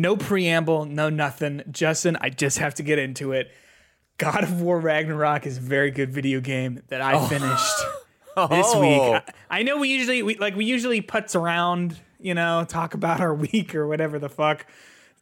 No preamble, no nothing. Justin, I just have to get into it. God of War Ragnarok is a very good video game that I finished this week. I know we usually putz around, you know, talk about our week or whatever the fuck.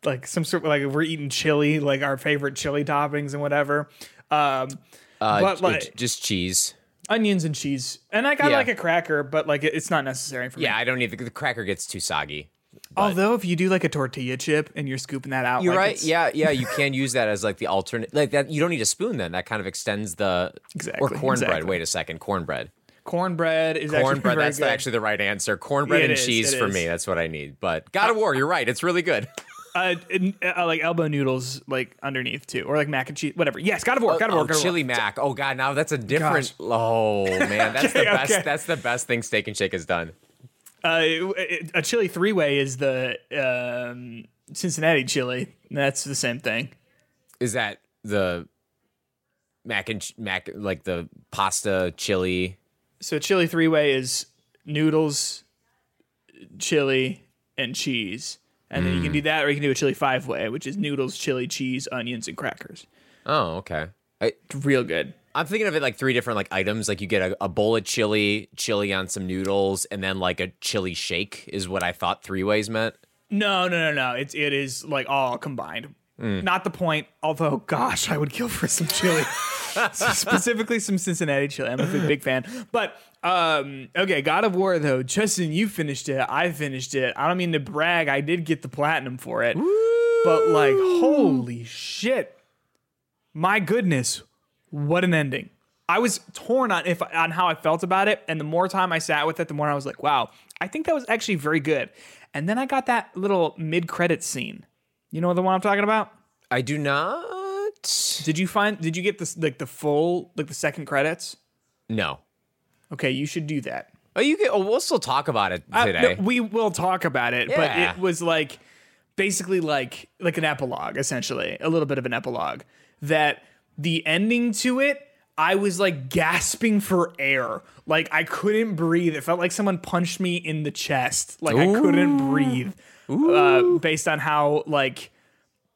Like some sort of, like, we're eating chili, like our favorite chili toppings and whatever. But like, just cheese. Onions and cheese. And I got like a cracker, but like it's not necessary for me. Yeah, I don't need the cracker gets too soggy. But. Although if you do like a tortilla chip and you're scooping that out, you're like right. Yeah, you can use that as like the alternate. Like that, you don't need a spoon. Then that kind of extends the or cornbread. Exactly. Wait a second, cornbread. That's actually the right answer. Cornbread and cheese for me. That's what I need. But God of War, you're right. It's really good. Like elbow noodles, like underneath too, or like mac and cheese, whatever. Yes, God of War. Chili mac. Oh God, now that's a different. Gosh. Oh man, that's okay, the best. Okay. That's the best thing Steak and Shake has done. A chili three-way is the Cincinnati chili. That's the same thing. Is that the mac like the pasta chili? So chili three-way is noodles, chili, and cheese. And then you can do that, or you can do a chili five-way, which is noodles, chili, cheese, onions, and crackers. Oh, okay. Real good. I'm thinking of it like three different like items. Like you get a bowl of chili on some noodles, and then like a chili shake is what I thought three ways meant. No. It is like all combined. Not the point. Although, gosh, I would kill for some chili, specifically some Cincinnati chili. I'm a big fan. But okay, God of War though. Justin, you finished it. I finished it. I don't mean to brag. I did get the platinum for it. Woo! But like, holy shit! My goodness. What an ending. I was torn on how I felt about it. And the more time I sat with it, the more I was like, wow, I think that was actually very good. And then I got that little mid-credits scene. You know the one I'm talking about? I do not. Did you get this, like the full, like the second credits? No. Okay, you should do that. We'll still talk about it today. No, we will talk about it, yeah. But it was like basically like an epilogue, essentially. A little bit of an epilogue that... The ending to it, I was like gasping for air. Like I couldn't breathe. It felt like someone punched me in the chest. Like I couldn't breathe based on how like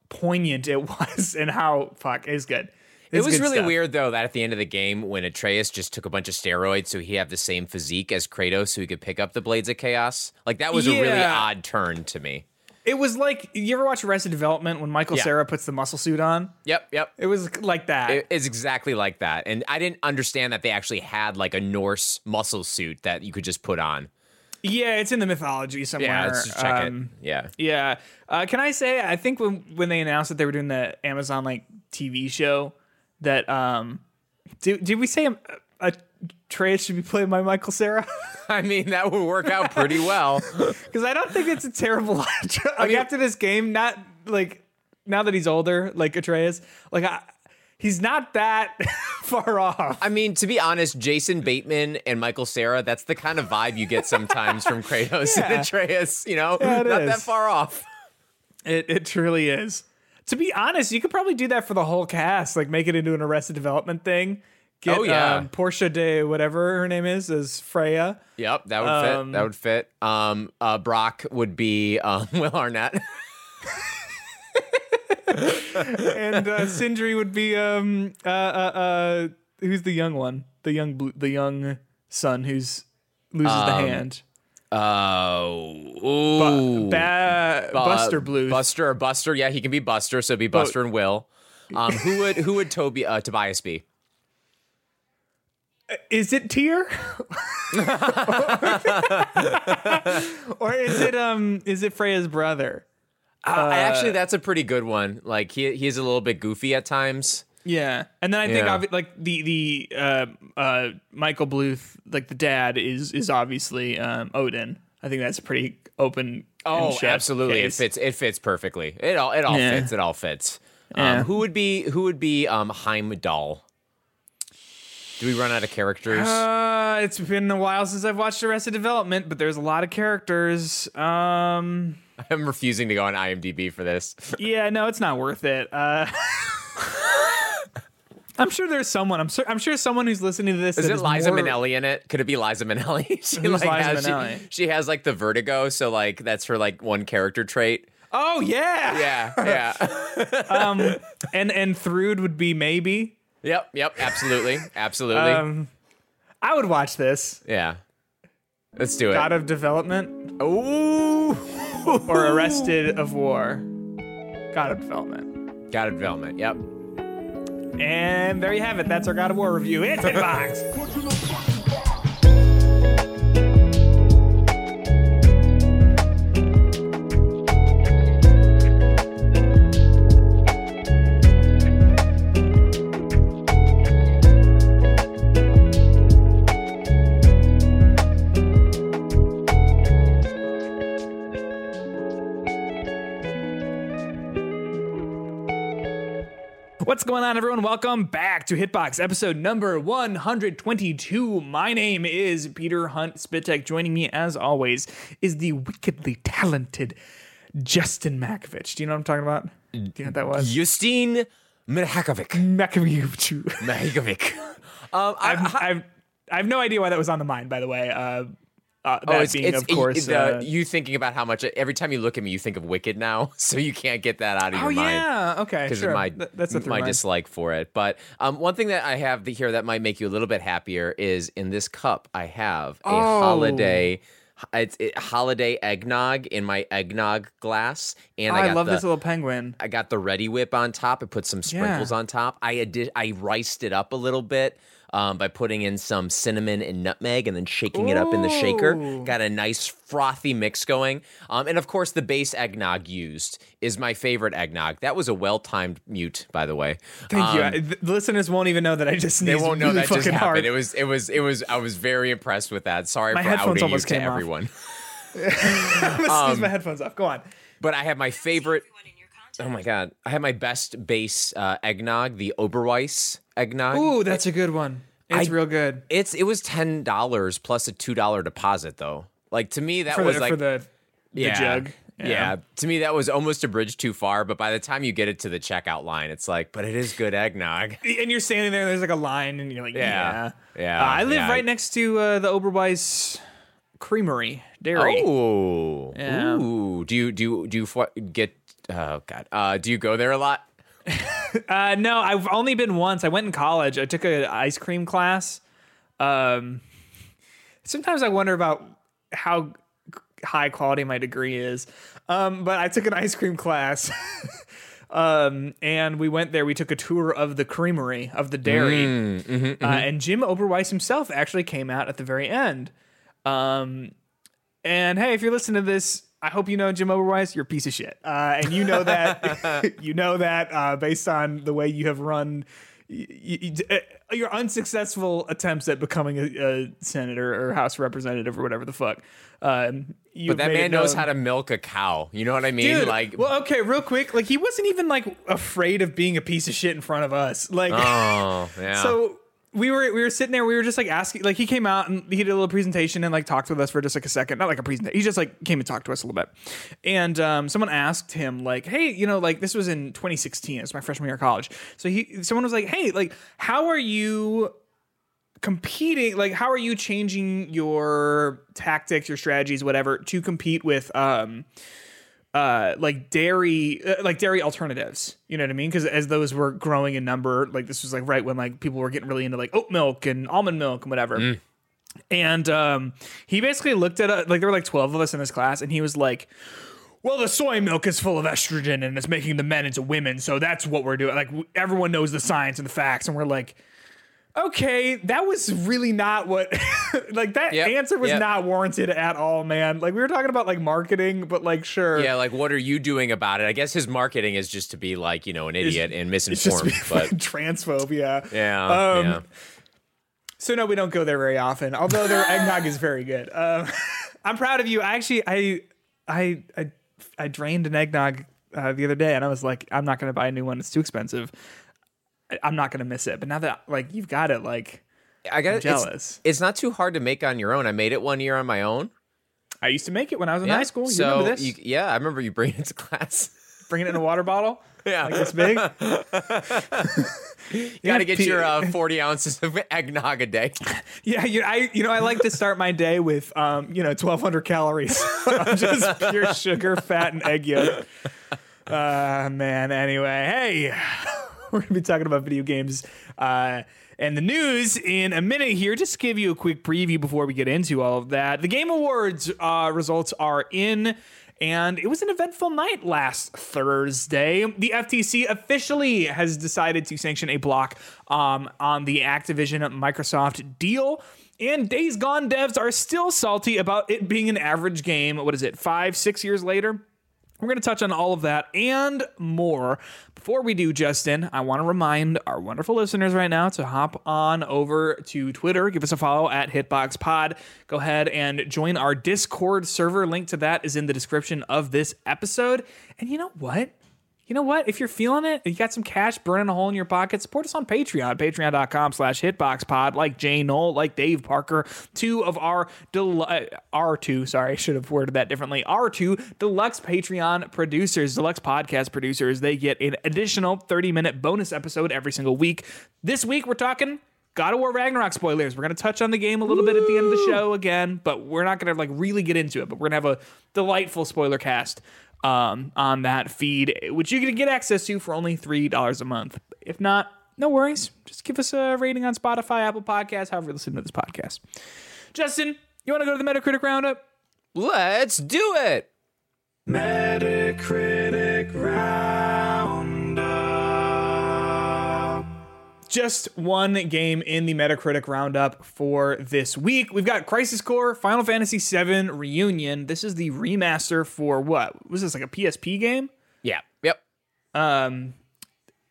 poignant it was and how it was good. It was really weird though that at the end of the game when Atreus just took a bunch of steroids so he had the same physique as Kratos so he could pick up the Blades of Chaos. Like that was a really odd turn to me. It was like, you ever watch Arrested Development when Michael Cera puts the muscle suit on? Yep. It was like that. It's exactly like that. And I didn't understand that they actually had like a Norse muscle suit that you could just put on. Yeah, it's in the mythology somewhere. Yeah, let's just check it. Yeah. Can I say, I think when they announced that they were doing the Amazon like TV show, that, did we say Atreus should be played by Michael Cera? I mean, that would work out pretty well. Because I don't think it's a terrible idea. Like, after this game, not like now that he's older, like Atreus, like he's not that far off. I mean, to be honest, Jason Bateman and Michael Cera, that's the kind of vibe you get sometimes from Kratos and Atreus, you know? Yeah, not that far off. It truly is. To be honest, you could probably do that for the whole cast, like make it into an Arrested Development thing. Get, Portia de whatever her name is Freya. Yep, that would fit. That would fit. Brock would be Will Arnett, and Sindri would be who's the young one? The young son who's loses the hand. Buster Bluth. Buster. Yeah, he can be Buster. So it'd be Buster and Will. Who would Tobias be? Is it Tyr? Or is it Freya's brother? Actually, that's a pretty good one. Like he's a little bit goofy at times. Yeah, and then I think the Michael Bluth, like the dad, is obviously Odin. I think that's pretty open. Oh, absolutely, case. It fits perfectly. It all fits. Yeah. Who would be Heimdall? Do we run out of characters? It's been a while since I've watched Arrested Development, but there's a lot of characters. I'm refusing to go on IMDb for this. Yeah, no, it's not worth it. I'm sure there's someone. I'm sure someone who's listening to this. Is it Liza Minnelli in it? Could it be Liza Minnelli? She has like the vertigo, so like that's her like one character trait. Oh yeah, yeah. And Throod would be maybe. Yep, absolutely, absolutely. I would watch this. Yeah, let's do it. God of Development. Oh, or Arrested of War. God of Development. God of Development. Yep. And there you have it. That's our God of War review. It's Hitbox. What's going on, everyone? Welcome back to Hitbox, episode number 122. My name is Peter Hunt Spitek. Joining me, as always, is the wickedly talented Justin Makovich. Do you know what I'm talking about? Do you know what that was? Justin Makovich. I have no idea why that was on the mind, by the way. You thinking about how much every time you look at me, you think of Wicked now, so you can't get that out of your mind. Oh yeah, okay, sure. That's my dislike for it. But one thing that I have here that might make you a little bit happier is in this cup I have a holiday. It's holiday eggnog in my eggnog glass, and I love this little penguin. I got the Ready Whip on top. I put some sprinkles on top. I riced it up a little bit by putting in some cinnamon and nutmeg, and then shaking it up in the shaker. Got a nice frothy mix going. And of course, the base eggnog used is my favorite eggnog. That was a well-timed mute, by the way. Thank you. The listeners won't even know that I just sneezed. They won't know really that just happened. Hard. It was. I was very impressed with that. Sorry for outing you to everyone. I'm gonna sneeze my headphones off. Go on. But I have my favorite. Oh my God! I have my best base eggnog, the Oberweis eggnog. Ooh, that's a good one. It's real good. It was $10 plus a $2 deposit though. Like to me, that was like for the jug. Yeah, to me that was almost a bridge too far. But by the time you get it to the checkout line, it's like, but it is good eggnog. And you're standing there, and there's like a line, and you're like, yeah. I live right next to the Oberweis Creamery Dairy. Oh, yeah. Ooh. Do you get? Oh God. Do you go there a lot? No, I've only been once. I went in college. I took an ice cream class. Sometimes I wonder about how high quality my degree is. But I took an ice cream class. And we went there. We took a tour of the creamery, of the dairy. And Jim Oberweis himself actually came out at the very end. And hey, if you're listening to this, I hope you know Jim Oberweis, you're a piece of shit. And you know that, based on the way you have run your unsuccessful attempts at becoming a senator or House representative or whatever the fuck. But that man knows how to milk a cow. You know what I mean? Dude, real quick. Like, he wasn't even afraid of being a piece of shit in front of us. So we were sitting there, we were just asking, he came out and he did a little presentation and talked with us for just a second, not a presentation, he just came and talked to us a little bit. And someone asked him hey, this was in 2016, it was my freshman year of college. So someone was hey, how are you competing? How are you changing your tactics, your strategies, whatever, to compete with, dairy alternatives, you know what I mean? Because as those were growing in number, this was right when people were getting really into oat milk and almond milk and whatever. And he basically looked at there were 12 of us in this class, and he was like, well, the soy milk is full of estrogen and it's making the men into women, so that's what we're doing. Everyone knows the science and the facts, and we're like, okay, that was really not what answer was not warranted at all, man. We were talking about marketing, but sure. Yeah, what are you doing about it? I guess his marketing is just to be an idiot and misinformed. It's just to be transphobe, yeah. Yeah, yeah. So no, we don't go there very often, although their eggnog is very good. I'm proud of you. I drained an eggnog the other day, and I was like, I'm not going to buy a new one. It's too expensive. I'm not going to miss it. But now that you've got it, I'm jealous. It's not too hard to make on your own. I made it one year on my own. I used to make it when I was in high school. You remember this? I remember you bringing it to class. Bringing it in a water bottle? Yeah. This big? Gotta get your 40 ounces of eggnog a day. Yeah, I like to start my day with 1,200 calories of just pure sugar, fat, and egg yolk. Anyway, hey, we're gonna be talking about video games and the news in a minute here. Just to give you a quick preview before we get into all of that, the Game Awards results are in. And it was an eventful night last Thursday. The FTC officially has decided to sanction a block on the Activision-Microsoft deal. And Days Gone devs are still salty about it being an average game. What is it, 5-6 years later? We're going to touch on all of that and more. Before we do, Justin, I want to remind our wonderful listeners right now to hop on over to Twitter. Give us a follow at HitboxPod. Go ahead and join our Discord server. Link to that is in the description of this episode. And you know what? If you're feeling it, you got some cash burning a hole in your pocket, support us on Patreon, patreon.com/hitboxpod, like Jay Knoll, like Dave Parker, our two deluxe Patreon producers, deluxe podcast producers. They get an additional 30-minute bonus episode every single week. This week, we're talking God of War Ragnarok spoilers. We're going to touch on the game a little bit at the end of the show again, but we're not going to really get into it, but we're going to have a delightful spoiler cast on that feed, which you're going to get access to for only $3 a month. If not, no worries. Just give us a rating on Spotify, Apple Podcasts, however you listen to this podcast. Justin, you want to go to the Metacritic Roundup? Let's do it! Metacritic Roundup. Just one game in the Metacritic Roundup for this week. We've got Crisis Core, Final Fantasy VII Reunion. This is the remaster for what? Was this like a PSP game? Yeah. Yep.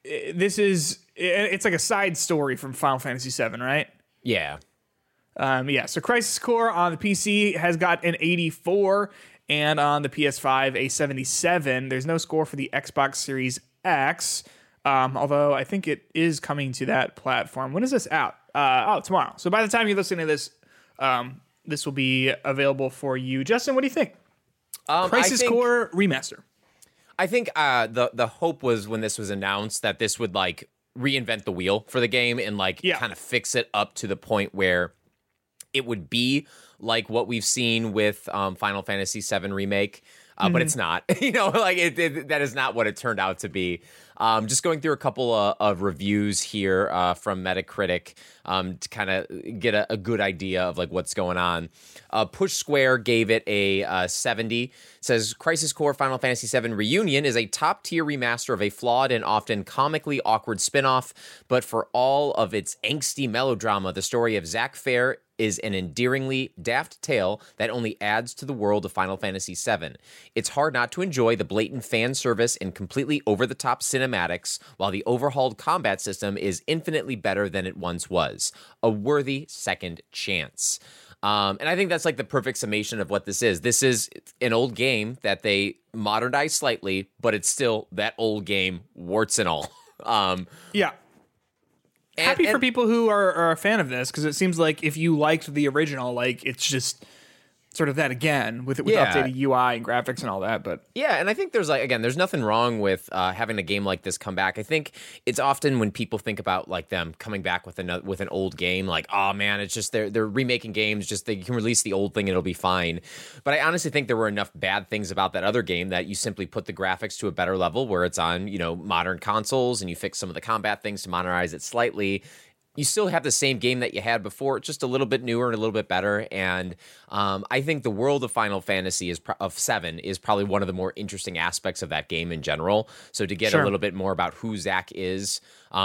It's like a side story from Final Fantasy VII, right? Yeah. So Crisis Core on the PC has got an 84 and on the PS5 a 77. There's no score for the Xbox Series X. Although I think it is coming to that platform. When is this out? Tomorrow. So by the time you're listening to this, this will be available for you. Justin, what do you think? Crisis Core remaster. I think the hope was when this was announced that this would like reinvent the wheel for the game and kind of fix it up to the point where it would be like what we've seen with Final Fantasy VII Remake. But it's not, that is not what it turned out to be. Just going through a couple of reviews here from Metacritic to kind of get a good idea of like what's going on. Push Square gave it a 70. It says Crisis Core Final Fantasy VII Reunion is a top tier remaster of a flawed and often comically awkward spinoff. But for all of its angsty melodrama, the story of Zack Fair is an endearingly daft tale that only adds to the world of Final Fantasy VII. It's hard not to enjoy the blatant fan service and completely over-the-top cinematics, while the overhauled combat system is infinitely better than it once was. A worthy second chance. And I think that's like the perfect summation of what this is. This is an old game that they modernized slightly, but it's still that old game, warts and all. Yeah. Happy for people who are a fan of this, because it seems like if you liked the original, like it's just sort of that again with updated UI and graphics and all that. But yeah, and I think there's there's nothing wrong with having a game like this come back. I think it's often when people think about like them coming back with an old game, like, oh man, it's just they're remaking games. Just they can release the old thing and it'll be fine. But I honestly think there were enough bad things about that other game that you simply put the graphics to a better level where it's on modern consoles and you fix some of the combat things to modernize it slightly. You still have the same game that you had before, just a little bit newer and a little bit better. And I think the world of Final Fantasy is probably one of the more interesting aspects of that game in general. So to get a little bit more about who Zack is,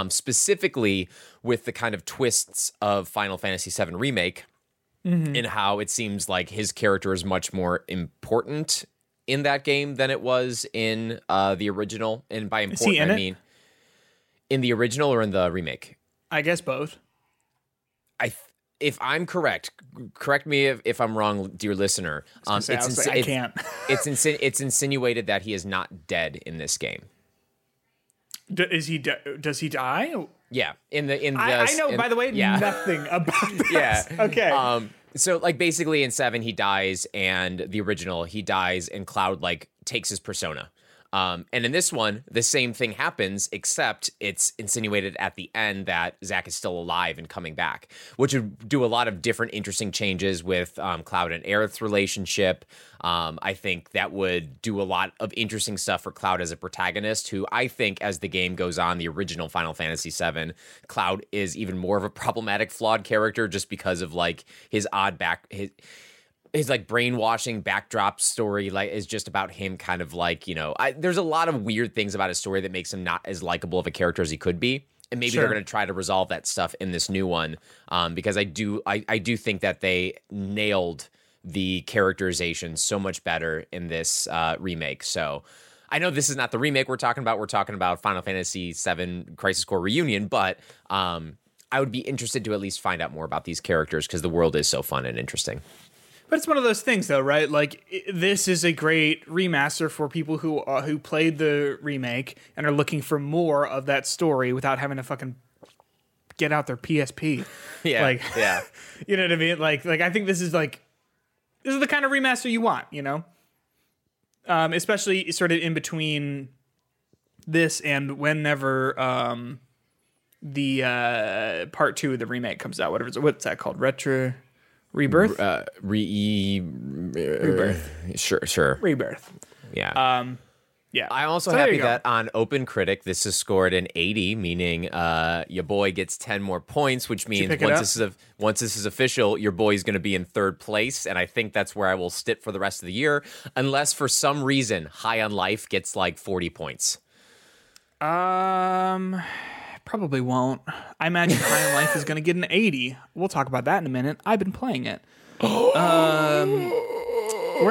specifically with the kind of twists of Final Fantasy VII Remake, and how it seems like his character is much more important in that game than it was in the original. And by important, I mean in the original or in the remake. I guess both. If I'm correct me if I'm wrong, dear listener. It's insinuated that he is not dead in this game. Does he die? Yeah. Nothing about this. Yeah. Okay. So like basically in 7 he dies, and the original he dies, and Cloud like takes his persona. And in this one, the same thing happens, except it's insinuated at the end that Zack is still alive and coming back, which would do a lot of different interesting changes with Cloud and Aerith's relationship. I think that would do a lot of interesting stuff for Cloud as a protagonist, who I think as the game goes on, the original Final Fantasy VII, Cloud is even more of a problematic, flawed character just because of like his odd back... His like brainwashing backdrop story like is just about him kind of like, you know, there's a lot of weird things about his story that makes him not as likable of a character as he could be. And maybe they're going to try to resolve that stuff in this new one, because I do think that they nailed the characterization so much better in this remake. So I know this is not the remake we're talking about. We're talking about Final Fantasy VII Crisis Core Reunion, but I would be interested to at least find out more about these characters because the world is so fun and interesting. But it's one of those things, though, right? Like, this is a great remaster for people who played the remake and are looking for more of that story without having to fucking get out their PSP. Yeah, like, yeah. You know what I mean? Like I think this is the kind of remaster you want, you know? Especially sort of in between this and whenever the part two of the remake comes out. What's that called? Rebirth? Rebirth. Sure. Rebirth. Yeah. Yeah. I'm also happy that on Open Critic, this is scored an 80, meaning your boy gets 10 more points, which means once this is official, your boy's going to be in third place, and I think that's where I will sit for the rest of the year, unless for some reason High on Life gets like 40 points. Probably won't. I imagine High on Life is going to get an 80. We'll talk about that in a minute. I've been playing it. Where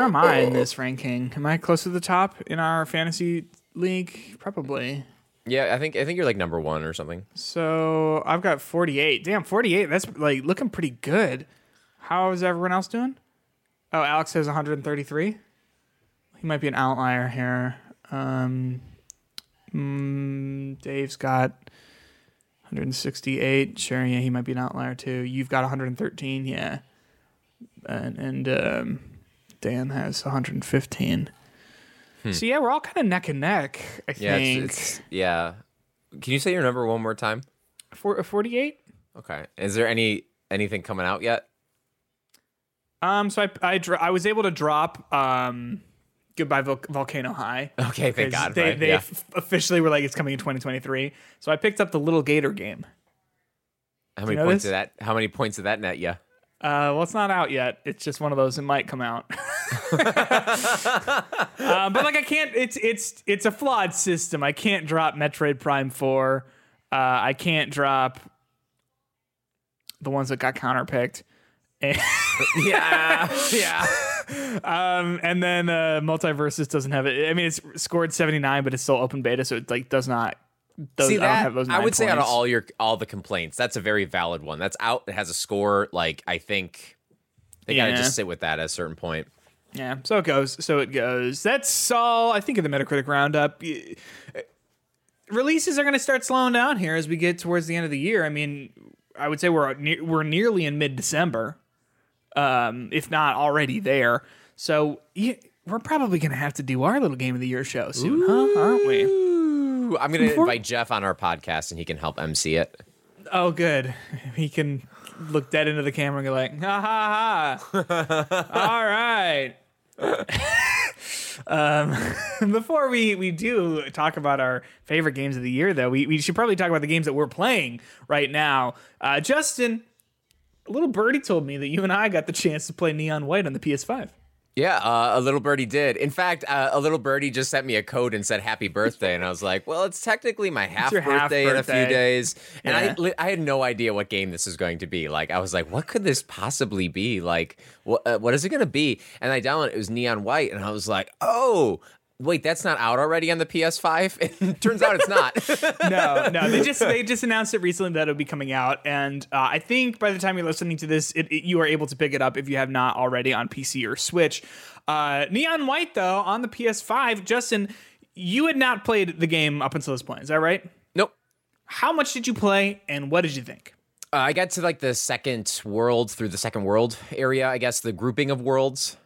am I in this ranking? Am I close to the top in our fantasy league? Probably. Yeah, I think you're like number one or something. So I've got 48. Damn, 48. That's like looking pretty good. How is everyone else doing? Oh, Alex has 133. He might be an outlier here. Dave's got 168. Sure, yeah, he might be an outlier too. You've got 113, yeah. And Dan has 115. So yeah, we're all kind of neck and neck, I think. Yeah. Can you say your number one more time? 48? Okay. Is there anything coming out yet? So I was able to drop Goodbye Volcano High. Okay, thank God. They officially were like, it's coming in 2023. So I picked up the Little Gator game. How many points did that net you? Well, it's not out yet. It's just one of those that might come out. But like I can't. It's a flawed system. I can't drop Metroid Prime 4. I can't drop the ones that got counterpicked. Yeah. And then Multiversus doesn't have it. I mean, it's scored 79, but it's still open beta, so it like does not. I would say out of all the complaints, that's a very valid one. That's out. It has a score. Like I think they gotta just sit with that at a certain point. Yeah. So it goes. That's all I think of the Metacritic roundup. Releases are gonna start slowing down here as we get towards the end of the year. I mean, I would say we're nearly in mid-December. If not already there. So we're probably going to have to do our little Game of the Year show soon, aren't we? I'm going to invite Jeff on our podcast and he can help MC it. Oh, good. He can look dead into the camera and go like, ha, ha, ha. All right. Before we do talk about our favorite games of the year, though, we should probably talk about the games that we're playing right now. Justin, a little birdie told me that you and I got the chance to play Neon White on the PS5. Yeah, a little birdie did. In fact, a little birdie just sent me a code and said happy birthday. And I was like, well, it's technically my half birthday in a few days. Yeah. And I had no idea what game this is going to be. Like, I was like, what could this possibly be? Like, what is it going to be? And I downloaded it. It was Neon White. And I was like, oh, wait, that's not out already on the PS5? And turns out it's not. No. They just announced it recently that it'll be coming out. And I think by the time you're listening to this, you are able to pick it up if you have not already on PC or Switch. Neon White, though, on the PS5. Justin, you had not played the game up until this point. Is that right? Nope. How much did you play and what did you think? I got to like the second world area, I guess, the grouping of worlds.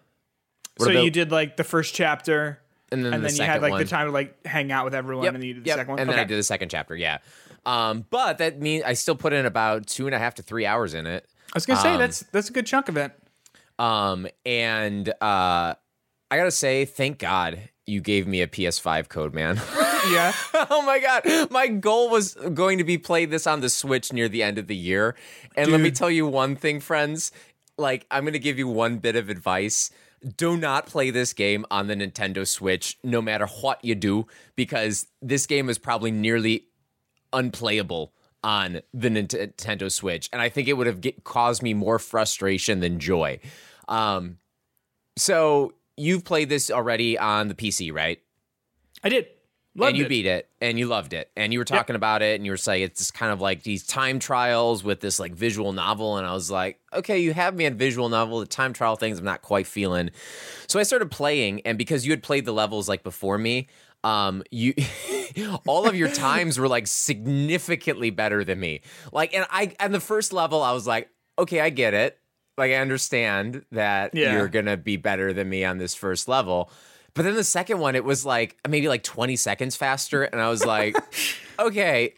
So you did like the first chapter. And then you had the time to hang out with everyone, and then you did the second one. And then I did the second chapter, yeah. But that means I still put in about 2.5 to 3 hours in it. I was gonna say that's a good chunk of it. I gotta say, thank God you gave me a PS5 code, man. Yeah. Oh my God. My goal was going to be play this on the Switch near the end of the year. And Dude. Let me tell you one thing, friends. I'm gonna give you one bit of advice. Do not play this game on the Nintendo Switch, no matter what you do, because this game is probably nearly unplayable on the Nintendo Switch. And I think it would have caused me more frustration than joy. So you've played this already on the PC, right? I did. Loved and you it. Beat it, and you loved it, and you were talking about it, and you were saying it's kind of like these time trials with this visual novel, and I was like, okay, you have me on visual novel, the time trial things I'm not quite feeling. So I started playing, and because you had played the levels before me, you all of your times were significantly better than me. And the first level, I was like, okay, I get it. I understand that you're gonna be better than me on this first level. But then the second one, it was maybe 20 seconds faster. And I was like, okay,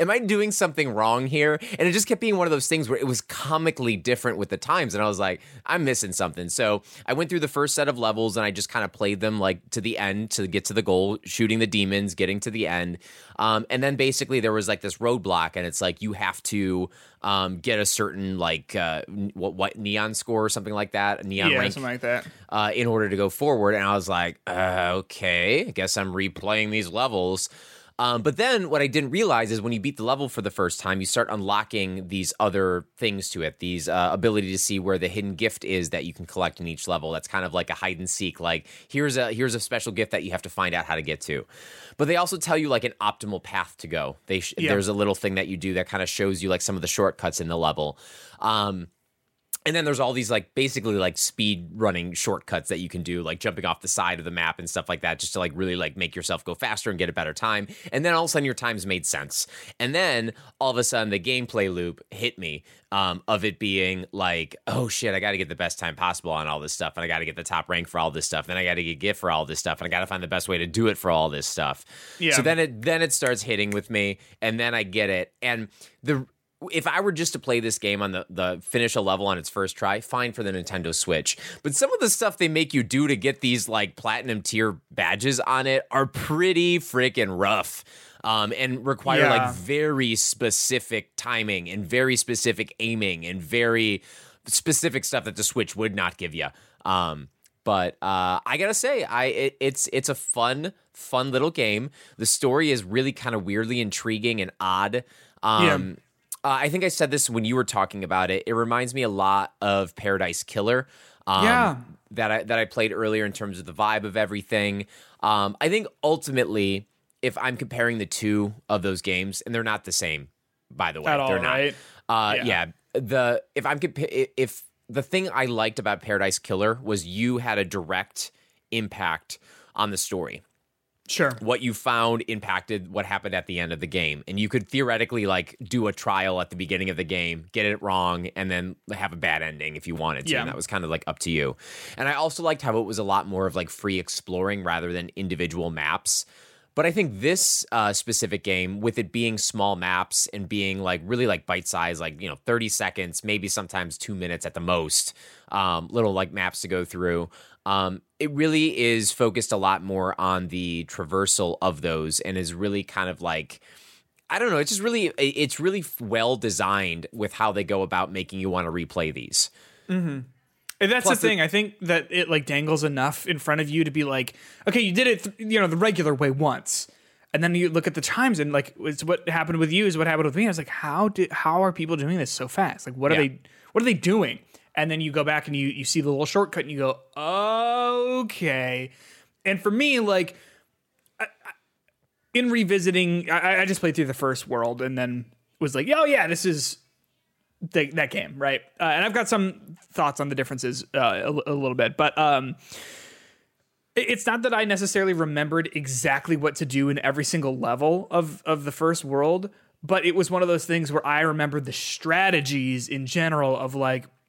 am I doing something wrong here? And it just kept being one of those things where it was comically different with the times. And I was like, I'm missing something. So I went through the first set of levels and I just kind of played them to the end to get to the goal, shooting the demons, getting to the end. And then basically there was this roadblock and it's you have to get a certain what neon score or something like that, neon rank, something like that, in order to go forward. And I was like, okay, I guess I'm replaying these levels. But then what I didn't realize is when you beat the level for the first time, you start unlocking these other things to it, these ability to see where the hidden gift is that you can collect in each level. That's kind of like a hide and seek, here's a special gift that you have to find out how to get to. But they also tell you an optimal path to go. There's a little thing that you do that kind of shows you some of the shortcuts in the level. And then there's all these basically speed running shortcuts that you can do, jumping off the side of the map and stuff like that, just to really make yourself go faster and get a better time. And then all of a sudden your times made sense. And then all of a sudden the gameplay loop hit me of it being oh shit, I got to get the best time possible on all this stuff. And I got to get the top rank for all this stuff. Then I got to get gift for all this stuff. And I got to find the best way to do it for all this stuff. Yeah. So then it starts hitting with me and then I get it. And if I were just to play this game on the finish a level on its first try, fine for the Nintendo Switch. But some of the stuff they make you do to get these platinum tier badges on it are pretty freaking rough. And require very specific timing and very specific aiming and very specific stuff that the Switch would not give you. But I gotta say, it's a fun little game. The story is really kind of weirdly intriguing and odd. I think I said this when you were talking about it. It reminds me a lot of Paradise Killer, that I played earlier in terms of the vibe of everything. I think ultimately, if I'm comparing the two of those games, and they're not the same, by the way, not. If the thing I liked about Paradise Killer was you had a direct impact on the story. Sure. What you found impacted what happened at the end of the game. And you could theoretically do a trial at the beginning of the game, get it wrong, and then have a bad ending if you wanted to. Yeah. And that was kind of up to you. And I also liked how it was a lot more of free exploring rather than individual maps. But I think this specific game, with it being small maps and being really bite size, 30 seconds, maybe sometimes 2 minutes at the most, little maps to go through. It really is focused a lot more on the traversal of those and is really kind of I don't know. It's just really, it's really well designed with how they go about making you want to replay these. Mm-hmm. And that's plus the thing. I think that it dangles enough in front of you to be okay, you did it, the regular way once. And then you look at the times and it's what happened with you is what happened with me. I was how are people doing this so fast? What are they doing? And then you go back and you see the little shortcut and you go, okay. And for me, in revisiting, I just played through the first world and then was oh yeah, this is that game, right? And I've got some thoughts on the differences a little bit, but it's not that I necessarily remembered exactly what to do in every single level of the first world, but it was one of those things where I remembered the strategies in general of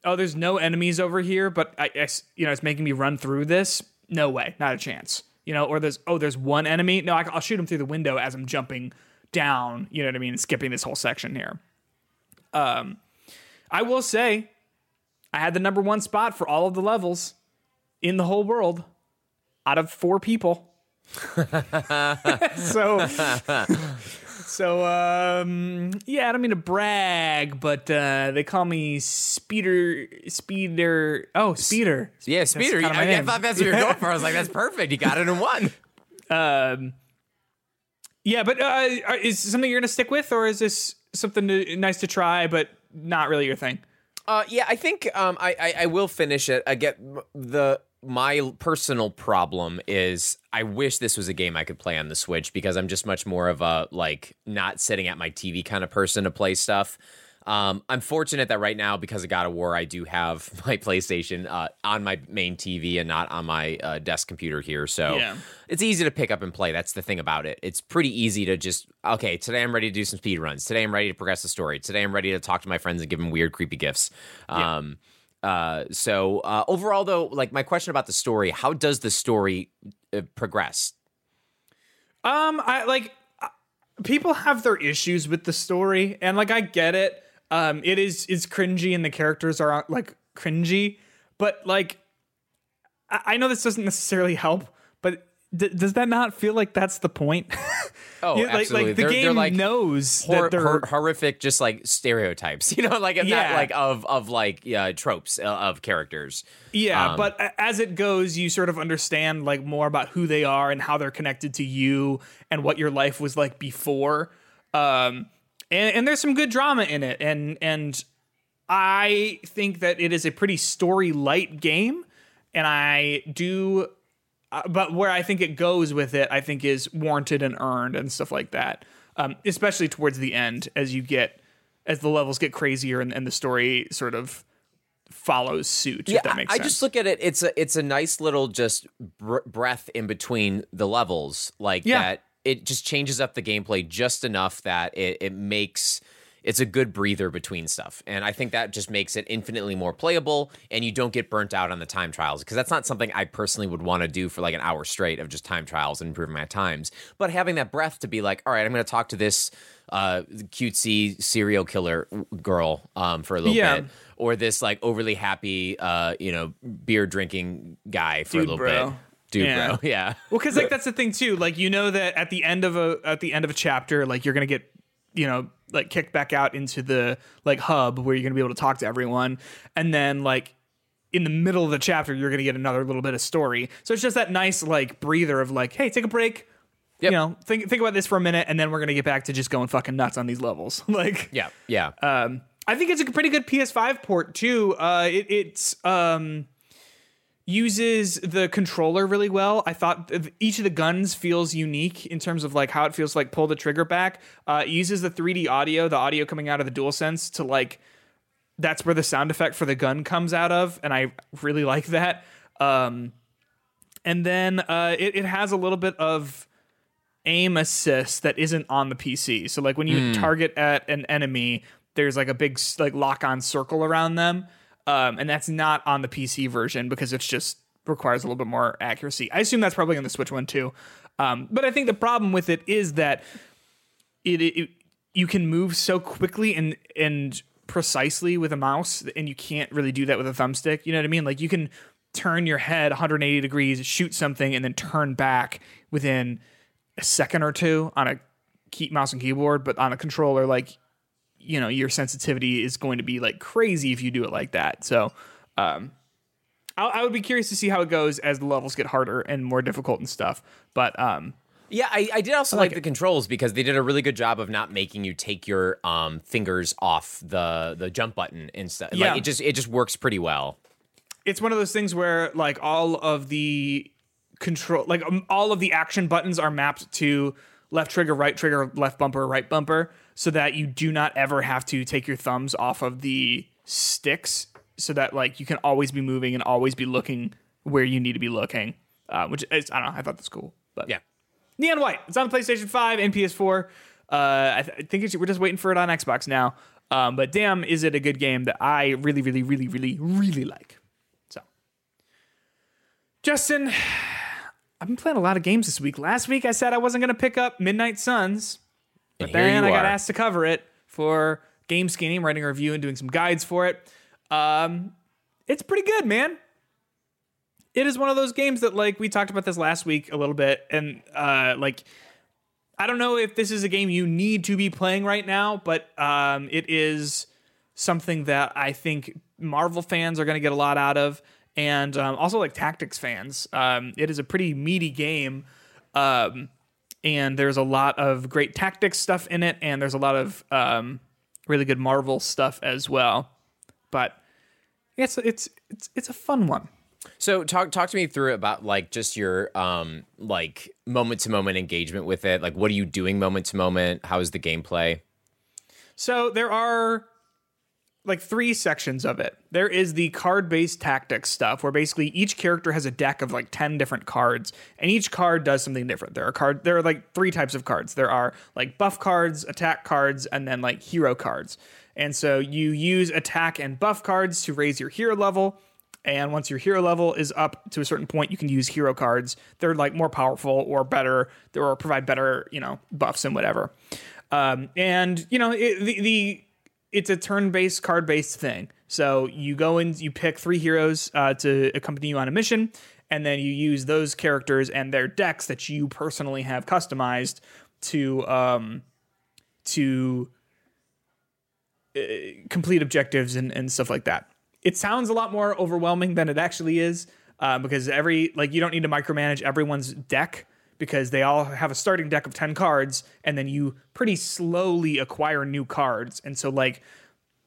oh, there's no enemies over here, but I it's making me run through this. No way. Not a chance. you know, or there's one enemy. No, I'll shoot him through the window as I'm jumping down, you know what I mean, and skipping this whole section here. I will say I had the number one spot for all of the levels in the whole world out of four people. Yeah, I don't mean to brag, but they call me Speeder. Oh, Speeder. Yeah, Speeder. I thought that's what you were going for. I was like, that's perfect. You got it in one. Yeah, but is this something you're going to stick with, or is this something nice to try, but not really your thing? Yeah, I think I will finish it. I get my personal problem is I wish this was a game I could play on the Switch, because I'm just much more of a, like, not sitting at my TV kind of person to play stuff. I'm fortunate that right now, because of God of War, I do have my PlayStation on my main TV and not on my desk computer here. So yeah. It's easy to pick up and play. That's the thing about it. It's pretty easy to just, okay, today I'm ready to do some speed runs. Today I'm ready to progress the story. Today I'm ready to talk to my friends and give them weird, creepy gifts. Yeah. So overall, though, like, my question about the story, how does the story progress? People have their issues with the story, and like, I get it. It's cringy, and the characters are like cringy, but like, I know this doesn't necessarily help, but does that not feel like that's the point? Oh, yeah, absolutely. Like the game knows that they're horrific, just like stereotypes, you know, like, yeah. Not like of like tropes of characters. Yeah, but as it goes, you sort of understand like more about who they are and how they're connected to you and what your life was like before. And there's some good drama in it, and I think that it is a pretty story light game, and I do. But where I think it goes with it, I think, is warranted and earned and stuff like that. Especially towards the end, as the levels get crazier and the story sort of follows suit. Yeah, if that makes sense. I just look at it. It's a nice little just breath in between the levels, like, yeah. That. It just changes up the gameplay just enough that it makes. It's a good breather between stuff. And I think that just makes it infinitely more playable, and you don't get burnt out on the time trials, because that's not something I personally would want to do for like an hour straight of just time trials and improving my times. But having that breath to be like, all right, I'm going to talk to this cutesy serial killer girl for a little bit, or this like overly happy, beer drinking guy for a little bit. Dude, bro. Yeah. Well, because like, that's the thing too. Like, you know that at the end of a chapter, like, you're going to get, like, kicked back out into the like hub where you're going to be able to talk to everyone. And then like in the middle of the chapter, you're going to get another little bit of story. So it's just that nice like breather of like, hey, take a break. Yep. Think about this for a minute. And then we're going to get back to just going fucking nuts on these levels. Like, yeah. I think it's a pretty good PS5 port too. It uses the controller really well. I thought each of the guns feels unique in terms of like how it feels to, like, pull the trigger back. It uses the 3D audio, the audio coming out of the DualSense to like, that's where the sound effect for the gun comes out of. And I really like that. And then it has a little bit of aim assist that isn't on the PC. So like when you target at an enemy, there's like a big like lock on circle around them. And that's not on the PC version because it's just requires a little bit more accuracy. I assume that's probably on the Switch one too. But I think the problem with it is that it you can move so quickly and precisely with a mouse, and you can't really do that with a thumbstick. You know what I mean? Like, you can turn your head 180 degrees, shoot something, and then turn back within a second or two on a mouse and keyboard. But on a controller, like, your sensitivity is going to be like crazy if you do it like that. So I would be curious to see how it goes as the levels get harder and more difficult and stuff. But I did also like the controls, because they did a really good job of not making you take your fingers off the jump button and stuff. Yeah. Like, it just works pretty well. It's one of those things where like all of the control, like all of the action buttons are mapped to left trigger, left bumper, right bumper, so that you do not ever have to take your thumbs off of the sticks, so that like you can always be moving and always be looking where you need to be looking, which is, I don't know, I thought that's cool. But yeah, Neon White, it's on PlayStation 5 and PS4. I think we're just waiting for it on Xbox now. But damn, is it a good game that I really, really, really, really, really like. So, Justin, I've been playing a lot of games this week. Last week I said I wasn't going to pick up Midnight Suns, but then I got asked to cover it for Game Skinny. I'm writing a review and doing some guides for it. It's pretty good, man. It is one of those games that, like, we talked about this last week a little bit, and like, I don't know if this is a game you need to be playing right now, but it is something that I think Marvel fans are going to get a lot out of, and also like tactics fans. It is a pretty meaty game, and there's a lot of great tactics stuff in it, and there's a lot of really good Marvel stuff as well. But it's a fun one. So talk to me through about like just your like moment to moment engagement with it. Like, what are you doing moment to moment? How is the gameplay? So there are like three sections of it. There is the card-based tactics stuff where basically each character has a deck of like 10 different cards, and each card does something different. There are like three types of cards. There are like buff cards, attack cards, and then like hero cards. And so you use attack and buff cards to raise your hero level. And once your hero level is up to a certain point, you can use hero cards. They're like more powerful or better, or provide better, you know, buffs and whatever. And you know, it's a turn-based, card-based thing. So you go in, you pick three heroes to accompany you on a mission, and then you use those characters and their decks that you personally have customized to complete objectives and stuff like that. It sounds a lot more overwhelming than it actually is, because you don't need to micromanage everyone's deck, because they all have a starting deck of 10 cards, and then you pretty slowly acquire new cards. And so like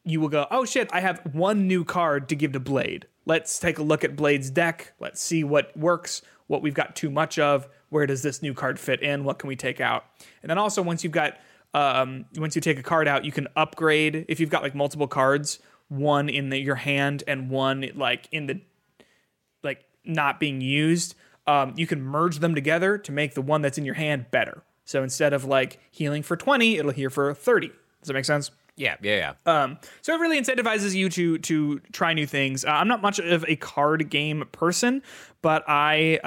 you will go, oh shit, I have one new card to give to Blade. Let's take a look at Blade's deck. Let's see what works, what we've got too much of, where does this new card fit in, what can we take out? And then also once you take a card out, you can upgrade. If you've got like multiple cards, one in your hand and one like in the like not being used, you can merge them together to make the one that's in your hand better. So instead of like healing for 20, it'll heal for 30. Does that make sense? Yeah. So it really incentivizes you to try new things. I'm not much of a card game person, but I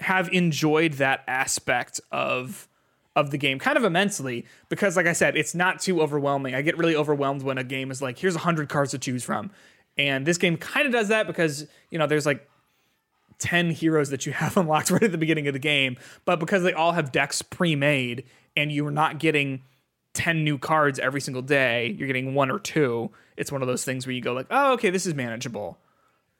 have enjoyed that aspect of the game kind of immensely, because like I said, it's not too overwhelming. I get really overwhelmed when a game is like, here's 100 cards to choose from. And this game kind of does that, because, you know, there's like 10 heroes that you have unlocked right at the beginning of the game, but because they all have decks pre-made and you're not getting 10 new cards every single day, you're getting one or two. It's one of those things where you go like, oh, okay, this is manageable.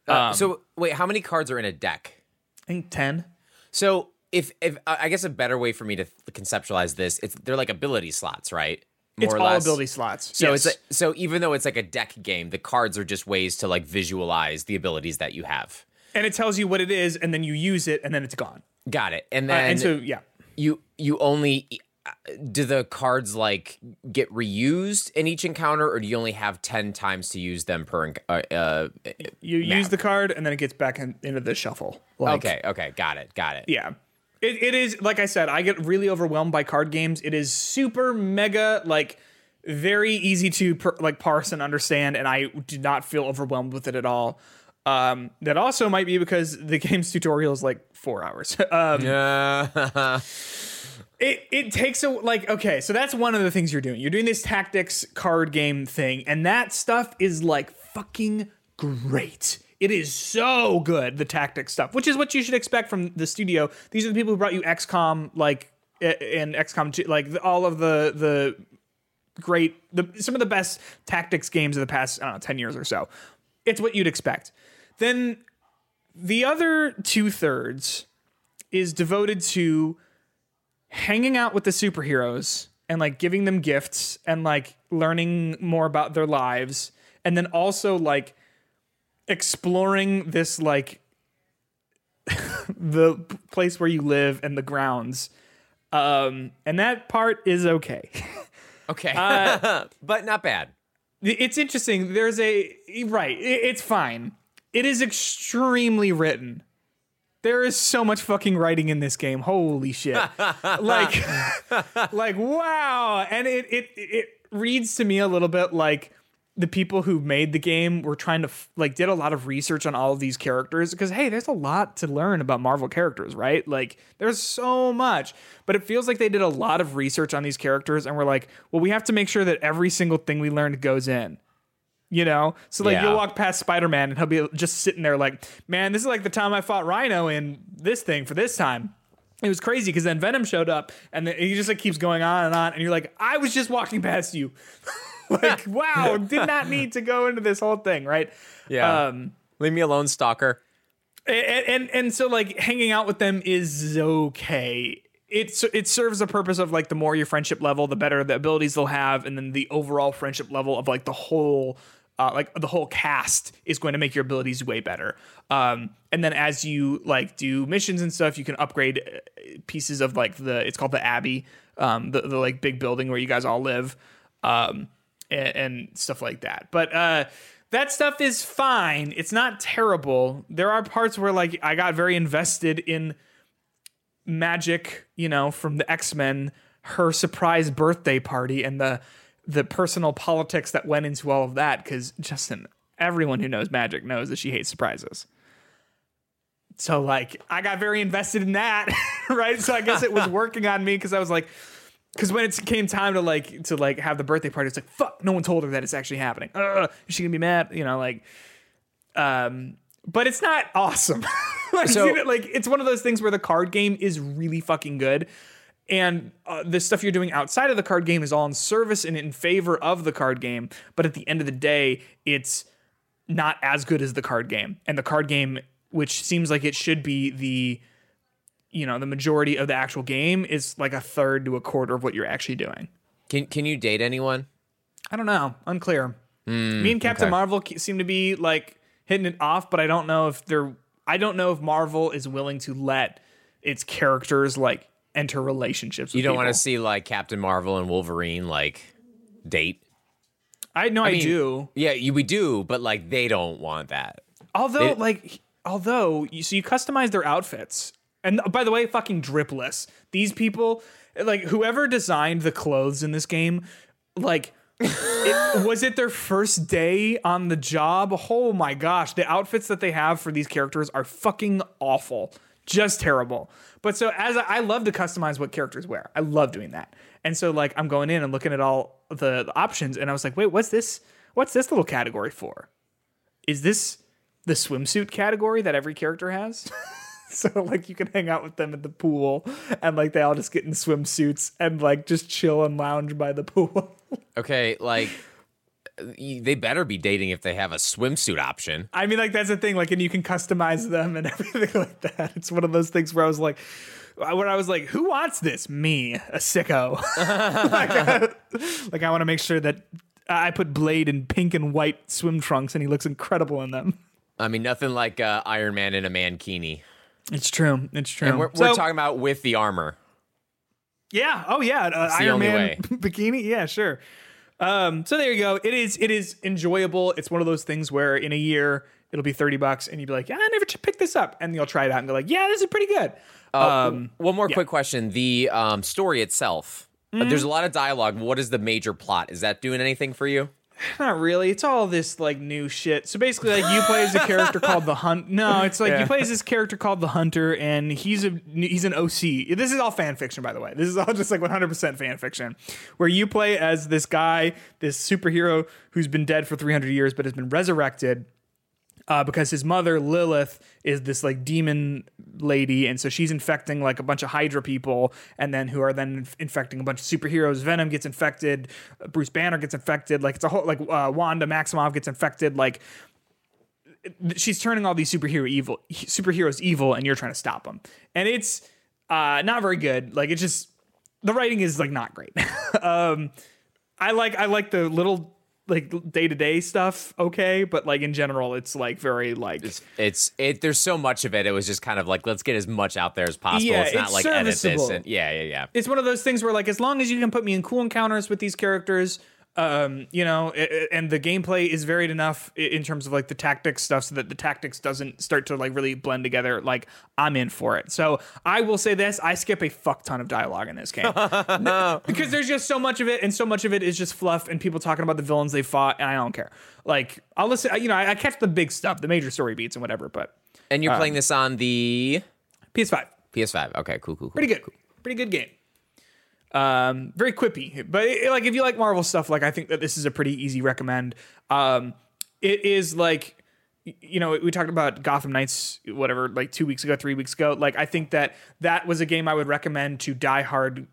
So wait, how many cards are in a deck? I think 10. So if I guess a better way for me to conceptualize this, they're like ability slots, right? More or less. All ability slots. So yes. So even though it's like a deck game, the cards are just ways to like visualize the abilities that you have. And it tells you what it is, and then you use it, and then it's gone. Got it. And then and so yeah, you only do the cards like get reused in each encounter, or do you only have 10 times to use them per? You map? Use the card, and then it gets back into the shuffle. Like, okay, got it. Yeah. It is, like I said, I get really overwhelmed by card games. It is super mega, like, very easy to parse and understand, and I did not feel overwhelmed with it at all. That also might be because the game's tutorial is like 4 hours. Yeah. It takes so that's one of the things you're doing. You're doing this tactics card game thing, and that stuff is like fucking great. It is so good, the tactics stuff, which is what you should expect from the studio. These are the people who brought you XCOM, like, and XCOM 2, like all of the great, some of the best tactics games of the past, I don't know, 10 years or so. It's what you'd expect. Then the other 2/3 is devoted to hanging out with the superheroes and like giving them gifts and like learning more about their lives. And then also like exploring this, like the place where you live and the grounds. And that part is okay. Okay. But not bad. It's interesting. It's fine. It is extremely written. There is so much fucking writing in this game. Holy shit. like wow. And it reads to me a little bit like the people who made the game were trying to did a lot of research on all of these characters, because, hey, there's a lot to learn about Marvel characters, right? Like, there's so much, but it feels like they did a lot of research on these characters and we're like, well, we have to make sure that every single thing we learned goes in, you know? So like, you'll walk past Spider-Man and he'll be just sitting there like, man, this is like the time I fought Rhino in this thing for this time. It was crazy because then Venom showed up and he just like keeps going on. And you're like, I was just walking past you. Like, wow, did not need to go into this whole thing, right? Yeah. Leave me alone, stalker. And so like hanging out with them is okay. It serves the purpose of like, the more your friendship level, the better the abilities they'll have. And then the overall friendship level of like the whole cast is going to make your abilities way better. And then as you like do missions and stuff, you can upgrade pieces of like it's called the Abbey, the like big building where you guys all live, and stuff like that. But that stuff is fine. It's not terrible. There are parts where like I got very invested in Magic, you know, from the X-Men, her surprise birthday party and the personal politics that went into all of that, because Justin, everyone who knows Magic knows that she hates surprises. So like I got very invested in that, right? So I guess it was working on me, because I was like, because when it came time to have the birthday party, it's like, fuck, no one told her that it's actually happening. Is she gonna be mad? You know, like, but it's not awesome. Like, so, like it's one of those things where the card game is really fucking good. And the stuff you're doing outside of the card game is all in service and in favor of the card game. But at the end of the day, it's not as good as the card game. And the card game, which seems like it should be the, you know, the majority of the actual game, is like a third to a quarter of what you're actually doing. Can you date anyone? I don't know. Unclear. Me and Captain Marvel seem to be like hitting it off, but I don't know if Marvel is willing to let its characters like enter relationships with people. Want to see like Captain Marvel and Wolverine like date? I mean, I do. Yeah, we do, but like they don't want that. Although you customize their outfits. And by the way, fucking dripless. These people, like whoever designed the clothes in this game, like was it their first day on the job? Oh my gosh, the outfits that they have for these characters are fucking awful. Just terrible. But so as I love to customize what characters wear. I love doing that. And so like I'm going in and looking at all the options, and I was like, wait, what's this little category for? Is this the swimsuit category that every character has? So like you can hang out with them at the pool, and like they all just get in swimsuits and like just chill and lounge by the pool. Okay, like they better be dating if they have a swimsuit option. I mean, like that's the thing, like, and you can customize them and everything like that. It's one of those things where I was like, who wants this? Me, a sicko. I want to make sure that I put Blade in pink and white swim trunks and he looks incredible in them. I mean, nothing like Iron Man in a mankini. It's true. And we're talking about with the armor. Yeah. Oh, yeah. Iron Man bikini. Yeah, sure. So there you go. It is enjoyable. It's one of those things where in a year it'll be $30 and you'll be like, yeah, I never picked this up. And you'll try it out and go like, yeah, this is pretty good. One more quick question. The story itself, there's a lot of dialogue. What is the major plot? Is that doing anything for you? Not really. It's all this like new shit. So basically, like you play as a character called the Hunt. No, it's like you play as this character called the Hunter, and he's an OC. This is all fan fiction, by the way. This is all just like 100% fan fiction, where you play as this guy, this superhero who's been dead for 300 years, but has been resurrected because his mother Lilith is this like demon lady, and so she's infecting like a bunch of Hydra people, and then who are then infecting a bunch of superheroes. Venom gets infected, Bruce Banner gets infected, like it's a whole like Wanda Maximoff gets infected. Like she's turning all these superheroes evil, and you're trying to stop them. And it's not very good. Like it's just the writing is like not great. I like the little like day-to-day stuff, okay, but like in general it's like very like it's there's so much of it, it was just kind of like let's get as much out there as possible. Yeah, it's not like edit this and yeah. It's one of those things where like as long as you can put me in cool encounters with these characters, and the gameplay is varied enough in terms of like the tactics stuff so that the tactics doesn't start to like really blend together. Like, I'm in for it. So I will say this, I skip a fuck ton of dialogue in this game because there's just so much of it, and so much of it is just fluff and people talking about the villains they fought, and I don't care. Like, I'll listen, I catch the big stuff, the major story beats and whatever, but. And you're playing this on the PS5. PS5. Okay, cool. Pretty good. Cool. Pretty good game. Very quippy, but like if you like Marvel stuff, like I think that this is a pretty easy recommend. It is like, we talked about Gotham Knights, whatever, like 3 weeks ago. Like, I think that was a game I would recommend to diehard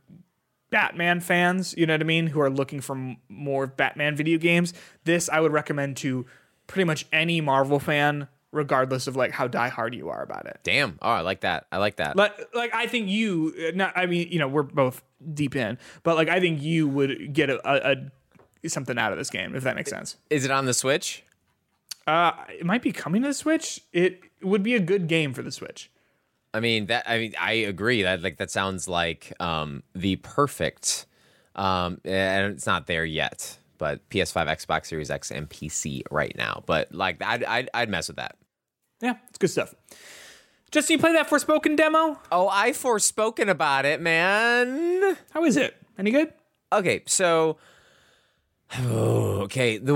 Batman fans, you know what I mean, who are looking for more Batman video games. This I would recommend to pretty much any Marvel fan, regardless of like how diehard you are about it. Damn. Oh, I like that. Like I think we're both deep in, but like I think you would get a something out of this game, if that makes sense. Is it on the Switch? It might be coming to the Switch. It would be a good game for the Switch. I agree that sounds like the perfect, and it's not there yet, but PS5, Xbox Series X, and PC right now. But like I'd mess with that. Yeah, it's good stuff. Justin, you play that Forspoken demo? Oh, I Forspoken about it, man. How is it? Any good? Okay, so... the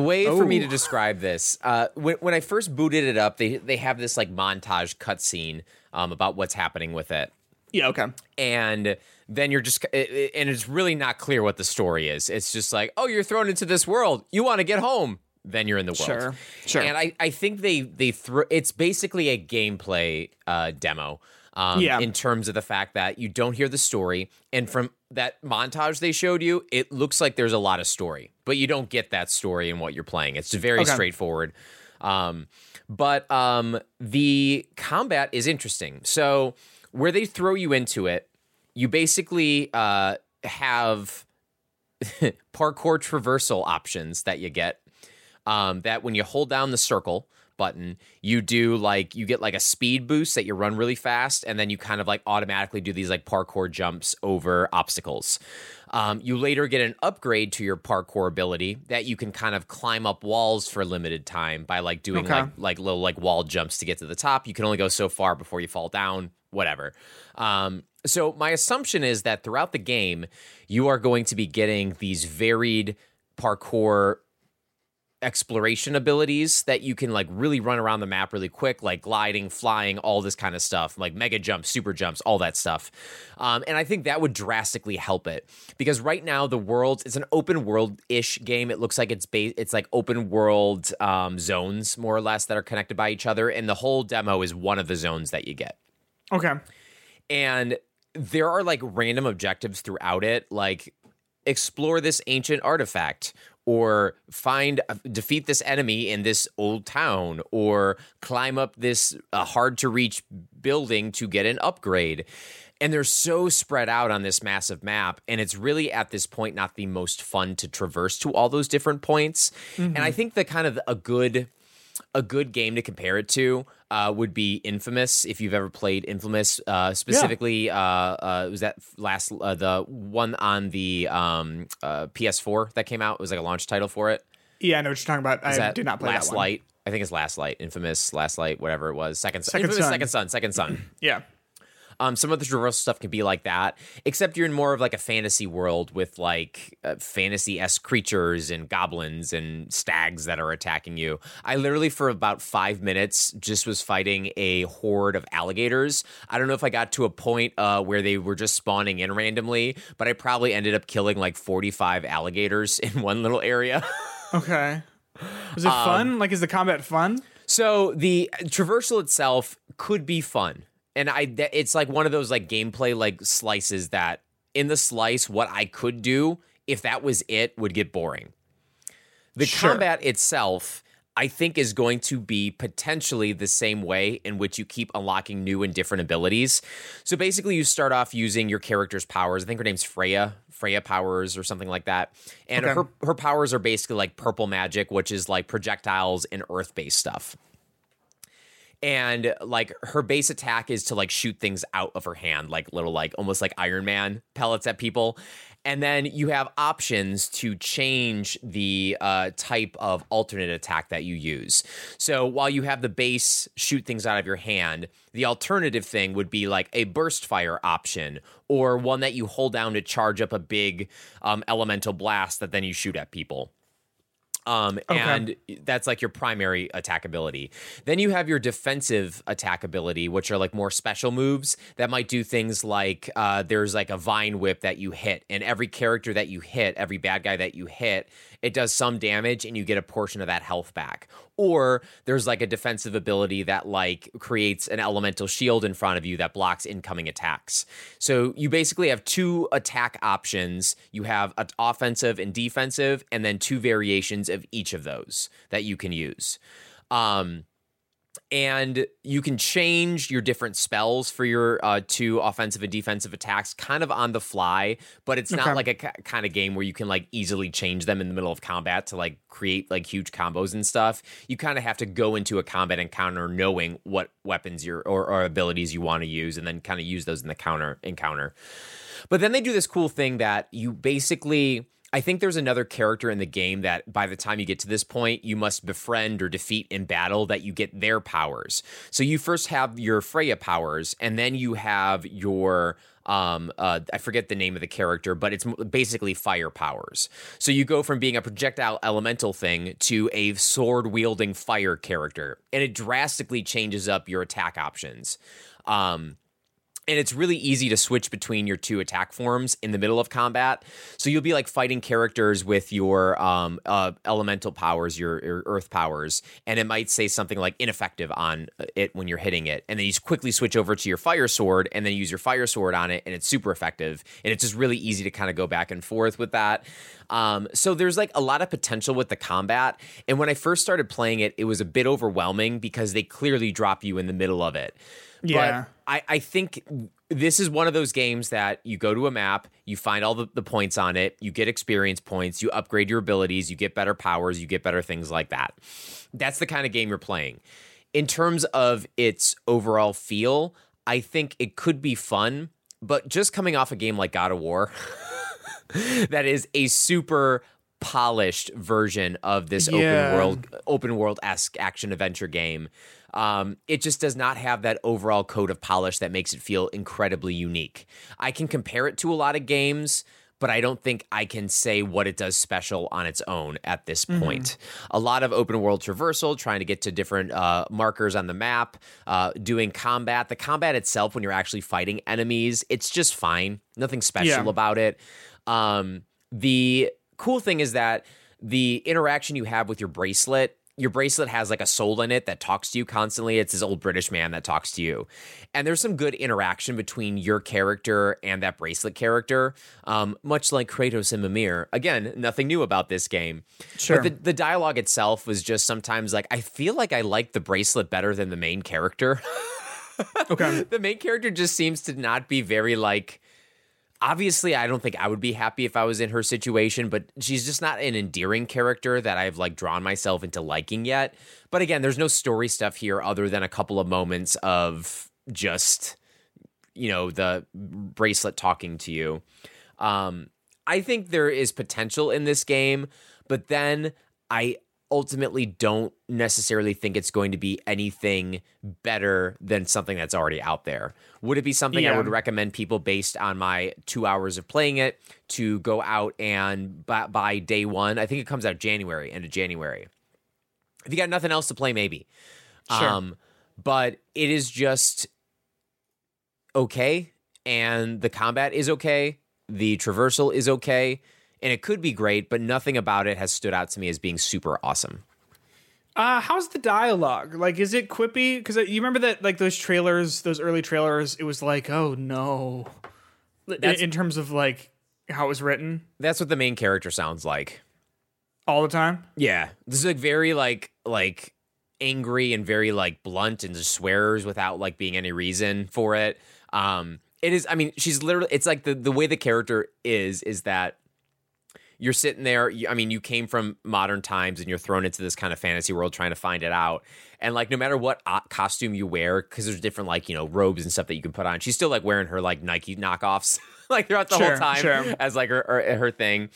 way for me to describe this, when I first booted it up, they have this like montage cutscene about what's happening with it. Yeah, okay. And then you're just... And it's really not clear what the story is. It's just like, oh, you're thrown into this world. You want to get home. Then you're in the world. Sure. And I think it's basically a gameplay demo in terms of the fact that you don't hear the story. And from that montage they showed you, it looks like there's a lot of story, but you don't get that story in what you're playing. It's very straightforward. But the combat is interesting. So where they throw you into it, you basically have parkour traversal options that you get. That when you hold down the circle button, you get like a speed boost that you run really fast, and then you kind of like automatically do these like parkour jumps over obstacles. You later get an upgrade to your parkour ability that you can kind of climb up walls for a limited time by like doing like little like wall jumps to get to the top. You can only go so far before you fall down, whatever. So my assumption is that throughout the game, you are going to be getting these varied parkour exploration abilities that you can like really run around the map really quick, like gliding, flying, all this kind of stuff, like mega jumps, super jumps, all that stuff. And I think that would drastically help it, because right now the world, it's an open world ish game. It looks like it's like open world zones more or less that are connected by each other, and the whole demo is one of the zones that you get. Okay. And there are like random objectives throughout it, like explore this ancient artifact, or defeat this enemy in this old town, or climb up this hard-to-reach building to get an upgrade. And they're so spread out on this massive map, and it's really at this point not the most fun to traverse to all those different points. Mm-hmm. And I think that kind of a good game to compare it to would be Infamous, if you've ever played Infamous. Specifically, was that last the one on the PS4 that came out? It was like a launch title for it. Yeah, I know what you're talking about. I did not play that one. Last Light. I think it's Last Light. Infamous, Last Light, whatever it was. Second Son. Yeah. Some of the traversal stuff can be like that, except you're in more of like a fantasy world with like fantasy-esque creatures and goblins and stags that are attacking you. I literally for about 5 minutes just was fighting a horde of alligators. I don't know if I got to a point where they were just spawning in randomly, but I probably ended up killing like 45 alligators in one little area. Okay. Was it fun? Like, is the combat fun? So the traversal itself could be fun. And it's like one of those like gameplay like slices that in the slice, what I could do, if that was it, would get boring. Combat itself, I think, is going to be potentially the same way in which you keep unlocking new and different abilities. So basically you start off using your character's powers. I think her name's Freya powers or something like that. And her powers are basically like purple magic, which is like projectiles and earth-based stuff. And like her base attack is to like shoot things out of her hand, like little, like almost like Iron Man pellets at people. And then you have options to change the type of alternate attack that you use. So while you have the base shoot things out of your hand, the alternative thing would be like a burst fire option, or one that you hold down to charge up a big elemental blast that then you shoot at people. Okay. And that's like your primary attack ability. Then you have your defensive attack ability, which are like more special moves that might do things like there's like a vine whip that you hit, and every character that you hit, every bad guy that you hit, it does some damage and you get a portion of that health back. Or there's like a defensive ability that like creates an elemental shield in front of you that blocks incoming attacks. So you basically have two attack options. You have an offensive and defensive, and then two variations of each of those that you can use. And you can change your different spells for your two offensive and defensive attacks kind of on the fly, but it's not like a kind of game where you can like easily change them in the middle of combat to like create like huge combos and stuff. You kind of have to go into a combat encounter knowing what weapons or abilities you want to use, and then kind of use those in the encounter. But then they do this cool thing that you basically... I think there's another character in the game that by the time you get to this point, you must befriend or defeat in battle, that you get their powers. So you first have your Freya powers, and then you have your... I forget the name of the character, but it's basically fire powers. So you go from being a projectile elemental thing to a sword wielding fire character, and it drastically changes up your attack options. And it's really easy to switch between your two attack forms in the middle of combat. So you'll be like fighting characters with your elemental powers, your earth powers, and it might say something like ineffective on it when you're hitting it. And then you quickly switch over to your fire sword and then use your fire sword on it, and it's super effective. And it's just really easy to kind of go back and forth with that. So there's like a lot of potential with the combat. And when I first started playing it, it was a bit overwhelming because they clearly drop you in the middle of it. Yeah. But I think this is one of those games that you go to a map, you find all the points on it, you get experience points, you upgrade your abilities, you get better powers, you get better things like that. That's the kind of game you're playing. In terms of its overall feel, I think it could be fun, but just coming off a game like God of War, that is a super polished version of this open world-esque action adventure game. It just does not have that overall coat of polish that makes it feel incredibly unique. I can compare it to a lot of games, but I don't think I can say what it does special on its own at this point. A lot of open world traversal, trying to get to different markers on the map, doing combat. The combat itself, when you're actually fighting enemies, it's just fine. Nothing special about it. The cool thing is that the interaction you have with your bracelet, has like a soul in it that talks to you constantly. It's this old British man that talks to you. And there's some good interaction between your character and that bracelet character, much like Kratos and Mimir. Again, nothing new about this game. Sure. But the dialogue itself was just sometimes like, I feel like I like the bracelet better than the main character. Okay. The main character just seems to not be very like... Obviously, I don't think I would be happy if I was in her situation, but she's just not an endearing character that I've like drawn myself into liking yet. But again, there's no story stuff here other than a couple of moments of just, you know, the bracelet talking to you. I think there is potential in this game, but then I ultimately don't necessarily think it's going to be anything better than something that's already out there. Would it be something I would recommend people, based on my 2 hours of playing it, to go out and buy day one? I think it comes out January, end of January. If you got nothing else to play, maybe. Sure. But it is just okay, and the combat is okay, the traversal is okay, and it could be great, but nothing about it has stood out to me as being super awesome. How's the dialogue? Like, is it quippy? Because you remember that, like, those trailers, those early trailers, it was like, oh, no. In terms of, like, how it was written. That's what the main character sounds like. All the time? Yeah. This is, like, very, like angry and very, like, blunt and just swears without, like, being any reason for it. It is, I mean, she's literally, it's like the way the character is that... You're sitting there, I mean, you came from modern times and you're thrown into this kind of fantasy world trying to find it out. And, like, no matter what costume you wear, because there's different, like, you know, robes and stuff that you can put on, she's still, like, wearing her, like, Nike knockoffs. like throughout the whole time as like her thing.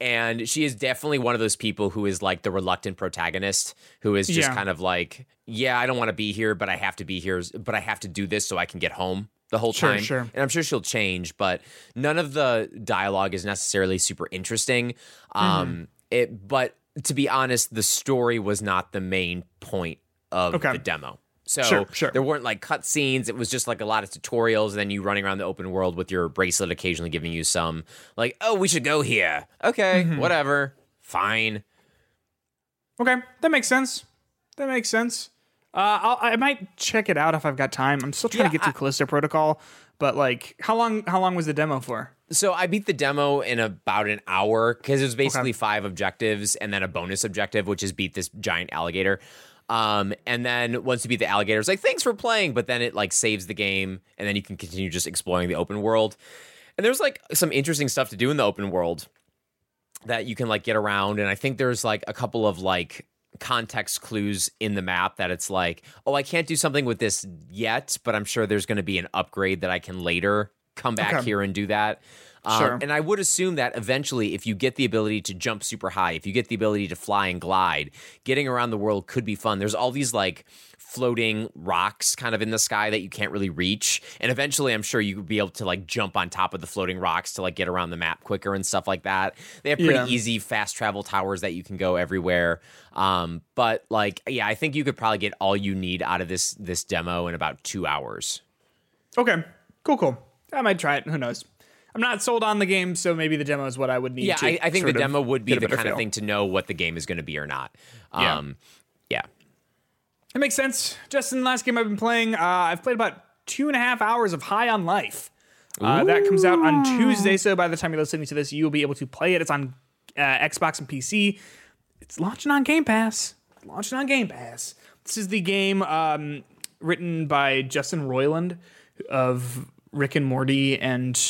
And she is definitely one of those people who is like the reluctant protagonist who is just kind of like, yeah, I don't want to be here, but I have to be here, but I have to do this so I can get home the whole time. And I'm sure she'll change, but none of the dialogue is necessarily super interesting. But to be honest, the story was not the main point of the demo. So there weren't like cutscenes. It was just like a lot of tutorials, and then you running around the open world with your bracelet occasionally giving you some like, oh, we should go here. Okay, whatever. Fine. Okay, that makes sense. That makes sense. I might check it out if I've got time. I'm still trying to get through Callisto Protocol, but like how long was the demo for? So I beat the demo in about an hour because it was basically 5 objectives and then a bonus objective, which is beat this giant alligator. And then once you beat the alligator, it's like, thanks for playing. But then it like saves the game and then you can continue just exploring the open world. And there's like some interesting stuff to do in the open world that you can like get around. And I think there's like a couple of like context clues in the map that it's like, oh, I can't do something with this yet, but I'm sure there's going to be an upgrade that I can later come back here and do that. And I would assume that eventually if you get the ability to jump super high, if you get the ability to fly and glide, getting around the world could be fun. There's all these like floating rocks kind of in the sky that you can't really reach. And eventually I'm sure you would be able to like jump on top of the floating rocks to like get around the map quicker and stuff like that. They have pretty easy fast travel towers that you can go everywhere. But like, yeah, I think you could probably get all you need out of this demo in about 2 hours. Okay, cool. I might try it. Who knows? I'm not sold on the game, so maybe the demo is what I would need to. Yeah, I think the demo would be the kind of thing to know what the game is going to be or not. It makes sense. Justin, the last game I've been playing, I've played about 2.5 hours of High on Life. That comes out on Tuesday, so by the time you're listening to this, you'll be able to play it. It's on Xbox and PC. It's launching on Game Pass. This is the game written by Justin Roiland of Rick and Morty and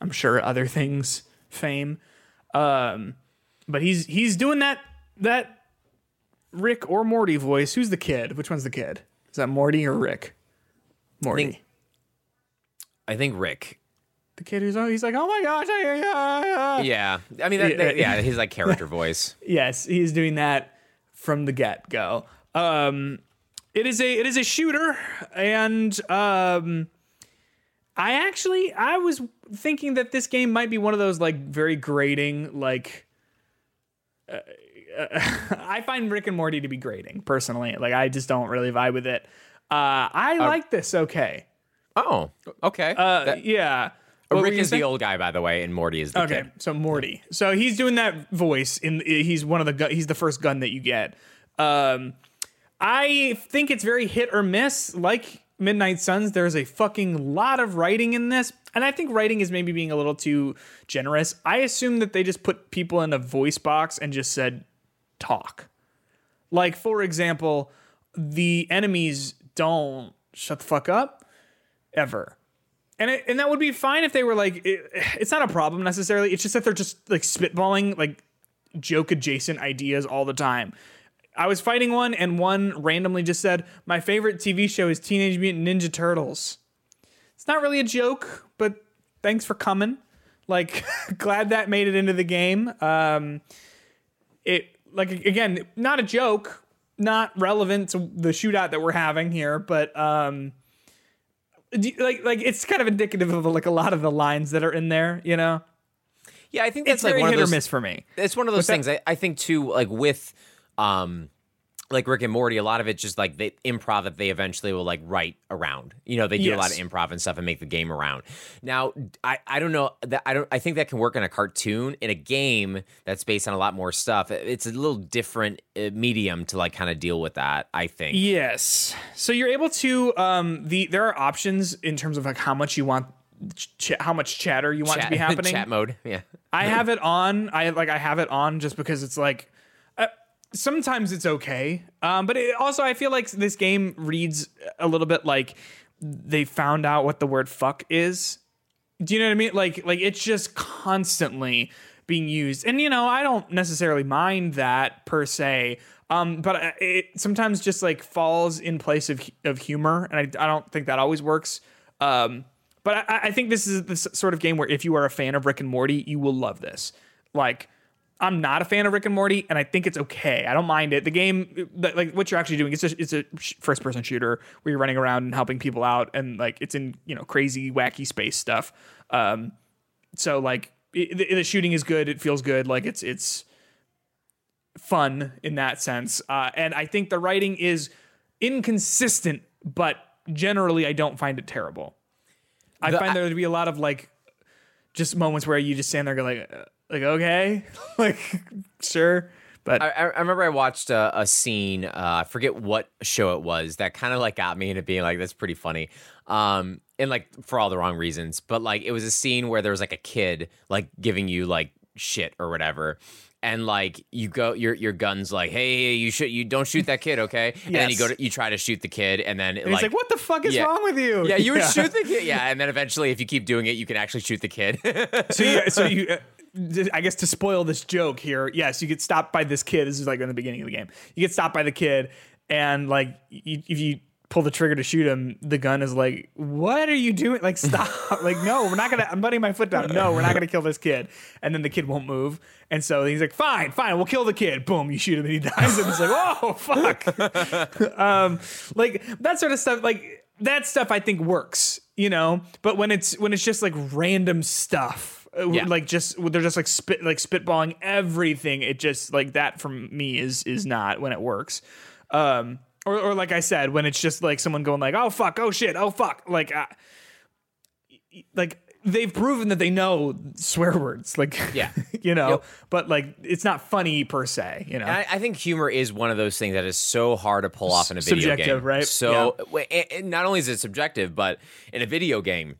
I'm sure other things fame. But he's doing that Rick or Morty voice. Who's the kid? Which one's the kid? Is that Morty or Rick? Morty. I think Rick. The kid who's he's like, oh my gosh. Yeah. I mean, he's like character voice. Yes, he's doing that from the get-go. It is a shooter, and I was thinking that this game might be one of those like very grating, like I find Rick and Morty to be grating personally. Like I just don't really vibe with it. I like this. Okay. Oh, okay. Yeah. Rick is the old guy, by the way, and Morty is the kid. So Morty. So he's doing that voice he's the first gun that you get. I think it's very hit or miss. Like Midnight Suns, there's a fucking lot of writing in this, and I think writing is maybe being a little too generous. I assume that they just put people in a voice box and just said, talk. Like, for example, the enemies don't shut the fuck up ever. And that would be fine if they were like, it's not a problem necessarily. It's just that they're just like spitballing, like joke adjacent ideas all the time. I was fighting one, and one randomly just said, my favorite TV show is Teenage Mutant Ninja Turtles. It's not really a joke, but thanks for coming. Like, glad that made it into the game. Again, not a joke, not relevant to the shootout that we're having here, but it's kind of indicative of like a lot of the lines that are in there, you know? Yeah, I think that's like one of those, hit or miss for me. It's one of those things I think too, like with like Rick and Morty, a lot of it's just like the improv that they eventually will like write around. You know, they do a lot of improv and stuff and make the game around. Now, I don't know that I think that can work in a cartoon. In a game that's based on a lot more stuff, it's a little different medium to like kind of deal with that, I think. Yes. So you're able to there are options in terms of like how much you want. How much chatter you want to be happening. Chat mode. Yeah. I have it on. I have it on just because it's like. Sometimes it's okay, but it also I feel like this game reads a little bit like they found out what the word fuck is. Do you know what I mean? Like it's just constantly being used, and you know I don't necessarily mind that per se, but it sometimes just like falls in place of humor, and I don't think that always works. But I think this is the sort of game where if you are a fan of Rick and Morty, you will love this. Like, I'm not a fan of Rick and Morty, and I think it's okay. I don't mind it. The game, like, what you're actually doing, it's a first-person shooter where you're running around and helping people out, and, like, it's in, you know, crazy, wacky space stuff. So, like, the shooting is good. It feels good. Like, it's fun in that sense. And I think the writing is inconsistent, but generally I don't find it terrible. I find there to be a lot of, like, just moments where you just stand there and go, like okay, like, sure. But I remember I watched a scene, I forget what show it was, that kind of, like, got me into being like, that's pretty funny. And, like, for all the wrong reasons. But, like, it was a scene where there was, like, a kid, like, giving you, like, shit or whatever. And, like, you go, your gun's like, hey, you don't shoot that kid, okay? Yes. And then you try to shoot the kid, and then it's like, what the fuck is wrong with you? Yeah, you would shoot the kid. Yeah, and then eventually, if you keep doing it, you can actually shoot the kid. So you, I guess to spoil this joke here, yes, you get stopped by this kid. This is, like, in the beginning of the game. You get stopped by the kid, and, like, if you pull the trigger to shoot him, the gun is like, what are you doing? Like, stop. Like, no, we're not going to, I'm putting my foot down. No, we're not going to kill this kid. And then the kid won't move. And so he's like, fine. We'll kill the kid. Boom. You shoot him and he dies. And it's like, oh, fuck. Like that sort of stuff. Like that stuff I think works, you know, but when it's just like random stuff, like just, they're just like spitballing everything. It just like that for me is not when it works. Or like I said, when it's just like someone going like, oh, fuck, oh, shit, oh, fuck. Like, like they've proven that they know swear words. Like, yeah, you know, but like it's not funny per se, you know. And I think humor is one of those things that is so hard to pull off in a video subjective, game. Right? So and not only is it subjective, but in a video game,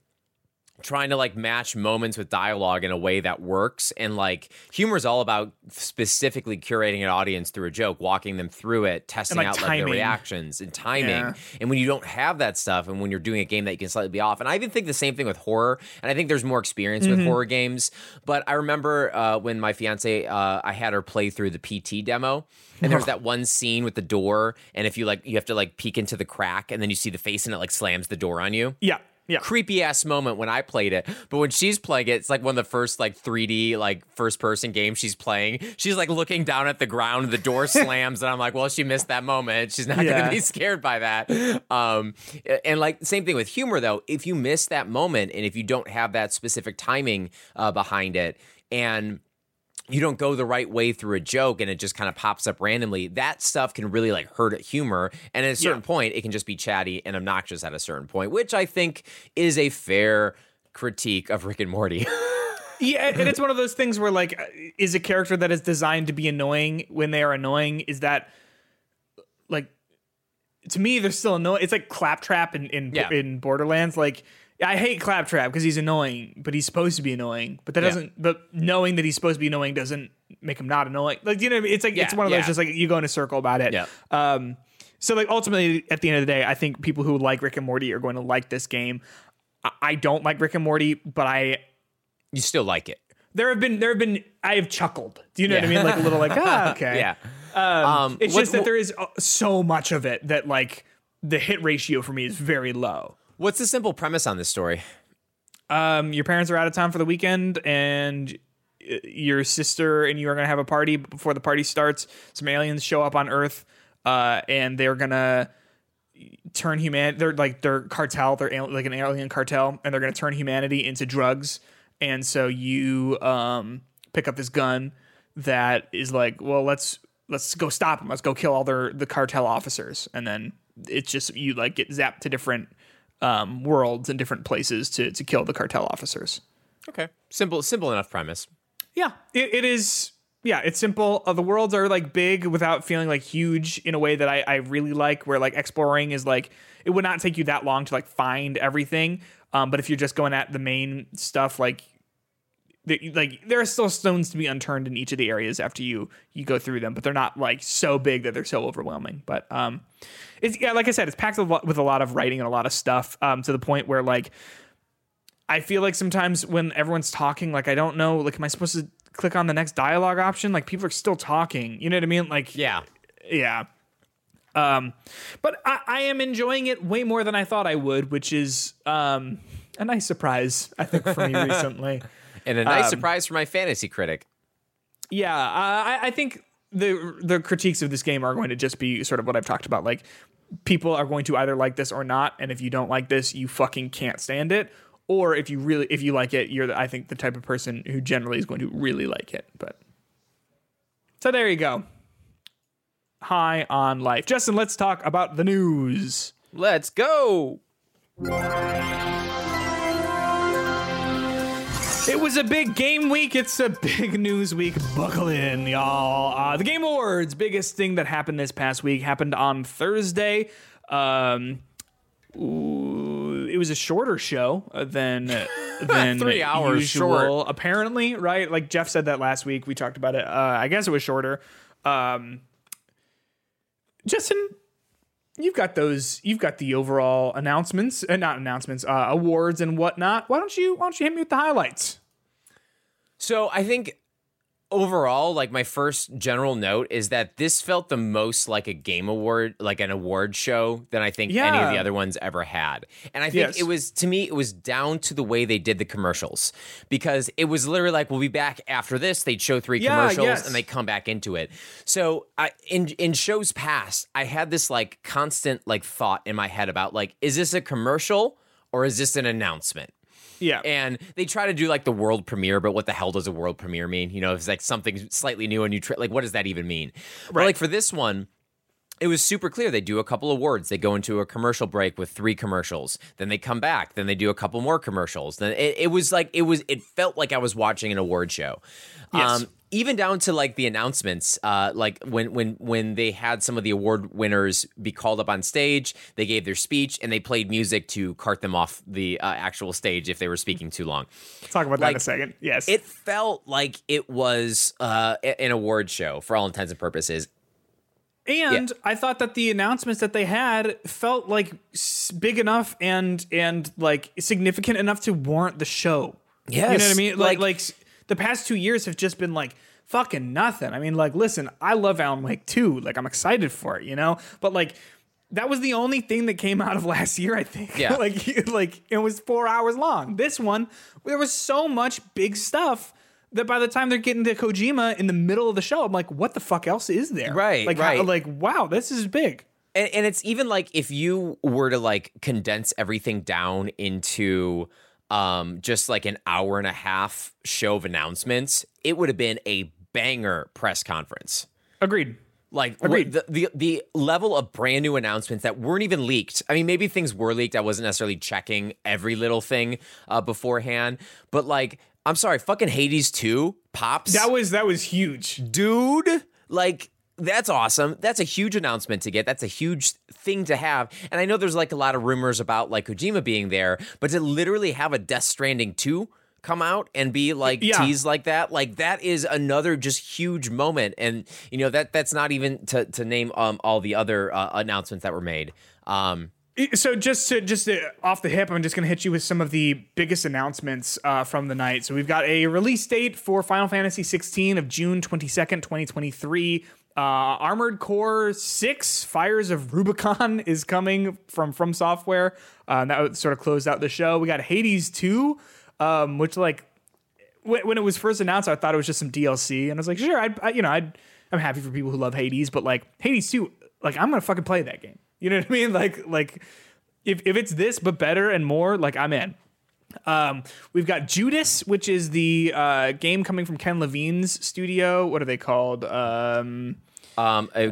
trying to like match moments with dialogue in a way that works. And like humor is all about specifically curating an audience through a joke, walking them through it, testing like out like their reactions and timing. Yeah. And when you don't have that stuff and when you're doing a game that you can slightly be off. And I even think the same thing with horror. And I think there's more experience with horror games. But I remember when my fiance, I had her play through the PT demo. And there's that one scene with the door. And if you like, you have to like peek into the crack and then you see the face and it like slams the door on you. Yeah. Yeah. Creepy ass moment when I played it, but when she's playing it, it's like one of the first like 3D like first person games she's playing. She's like looking down at the ground, the door slams, and I'm like, well, she missed that moment. She's not gonna be scared by that. And like same thing with humor though. If you miss that moment and if you don't have that specific timing behind it, and you don't go the right way through a joke and it just kind of pops up randomly, that stuff can really like hurt at humor. And at a certain point, it can just be chatty and obnoxious at a certain point, which I think is a fair critique of Rick and Morty. And it's one of those things where like, is a character that is designed to be annoying when they are annoying? Is that like, to me, they're still annoying. It's like Claptrap in Borderlands. Like, I hate Claptrap because he's annoying, but he's supposed to be annoying. But that doesn't. But knowing that he's supposed to be annoying doesn't make him not annoying. Like, you know, it's like it's one of those just like you go in a circle about it. Yeah. So like ultimately, at the end of the day, I think people who like Rick and Morty are going to like this game. I don't like Rick and Morty, but you still like it. There have been. I have chuckled. Do you know what I mean? Like a little like okay. Yeah. It's just that there is so much of it that like the hit ratio for me is very low. What's the simple premise on this story? Your parents are out of town for the weekend and your sister and you are going to have a party. Before the party starts, some aliens show up on Earth and they're going to turn humanity. They're like their cartel. They're like an alien cartel and they're going to turn humanity into drugs. And so you pick up this gun that is like, well, let's go stop them. Let's go kill all the cartel officers. And then it's just you like get zapped to different worlds and different places to kill the cartel officers. Okay. Simple enough premise. Yeah, it is. Yeah, it's simple. The worlds are like big without feeling like huge in a way that I really like, where like exploring is like, it would not take you that long to like find everything. But if you're just going at the main stuff, like there are still stones to be unturned in each of the areas after you go through them, but they're not like so big that they're so overwhelming. But it's like I said, it's packed with a lot of writing and a lot of stuff to the point where like I feel like sometimes when everyone's talking, like I don't know, like am I supposed to click on the next dialogue option? Like people are still talking, you know what I mean? Like yeah. But I am enjoying it way more than I thought I would, which is a nice surprise, I think, for me recently. And a nice surprise for my fantasy critic. Yeah, I think the critiques of this game are going to just be sort of what I've talked about. Like, people are going to either like this or not, and if you don't like this, you fucking can't stand it. Or if you like it, you're, I think, the type of person who generally is going to really like it. But so there you go. High on Life. Justin, let's talk about the news. Let's go. It was a big game week. It's a big news week. Buckle in, y'all. The Game Awards, biggest thing that happened this past week, happened on Thursday. It was a shorter show than 3 hours usual, short. Apparently, right? Like Jeff said that last week. We talked about it. I guess it was shorter. Justin, you've got the overall announcements, awards and whatnot. Why don't you hit me with the highlights? So I think overall, like, my first general note is that this felt the most like a game award, like an award show, than I think any of the other ones ever had. And I think it was, to me, it was down to the way they did the commercials, because it was literally like, we'll be back after this. They'd show three commercials and they come back into it. So in shows past, I had this like constant like thought in my head about like, is this a commercial or is this an announcement? Yeah. And they try to do like the world premiere, but what the hell does a world premiere mean? You know, if it's like something slightly new and like, what does that even mean? Right. But like for this one, it was super clear. They do a couple awards. They go into a commercial break with three commercials. Then they come back. Then they do a couple more commercials. Then it felt like I was watching an award show. Yes. Even down to like the announcements, like when they had some of the award winners be called up on stage, they gave their speech and they played music to cart them off the actual stage if they were speaking too long. Talk about like, that in a second. Yes. It felt like it was an award show for all intents and purposes. And I thought that the announcements that they had felt like big enough and like significant enough to warrant the show. Yes. You know what I mean? Like the past 2 years have just been like fucking nothing. I mean, like, listen, I love Alan Wake 2. Like, I'm excited for it, you know? But like, that was the only thing that came out of last year, I think. Yeah. like it was 4 hours long. This one, there was so much big stuff that by the time they're getting to Kojima in the middle of the show, I'm like, what the fuck else is there? Right, like, right. Like, wow, this is big. And it's even like if you were to like condense everything down into just like an hour and a half show of announcements, it would have been a banger press conference. Agreed. Like the level of brand new announcements that weren't even leaked. I mean, maybe things were leaked. I wasn't necessarily checking every little thing beforehand, but like, I'm sorry, fucking Hades 2 pops. That was huge. Dude, like, that's awesome. That's a huge announcement to get. That's a huge thing to have. And I know there's like a lot of rumors about like Kojima being there, but to literally have a Death Stranding 2 come out and be like teased like that is another just huge moment. And, you know, that's not even to name all the other announcements that were made. So just to, off the hip, I'm just going to hit you with some of the biggest announcements from the night. So we've got a release date for Final Fantasy 16 of June 22nd, 2023. Armored Core 6, Fires of Rubicon is coming from Software. That would sort of close out the show. We got Hades 2, which like when it was first announced, I thought it was just some DLC. And I was like, sure, I'm happy for people who love Hades, but like Hades 2, like I'm going to fucking play that game. You know what I mean? Like if it's this, but better and more, like I'm in. We've got Judas, which is the game coming from Ken Levine's studio. What are they called?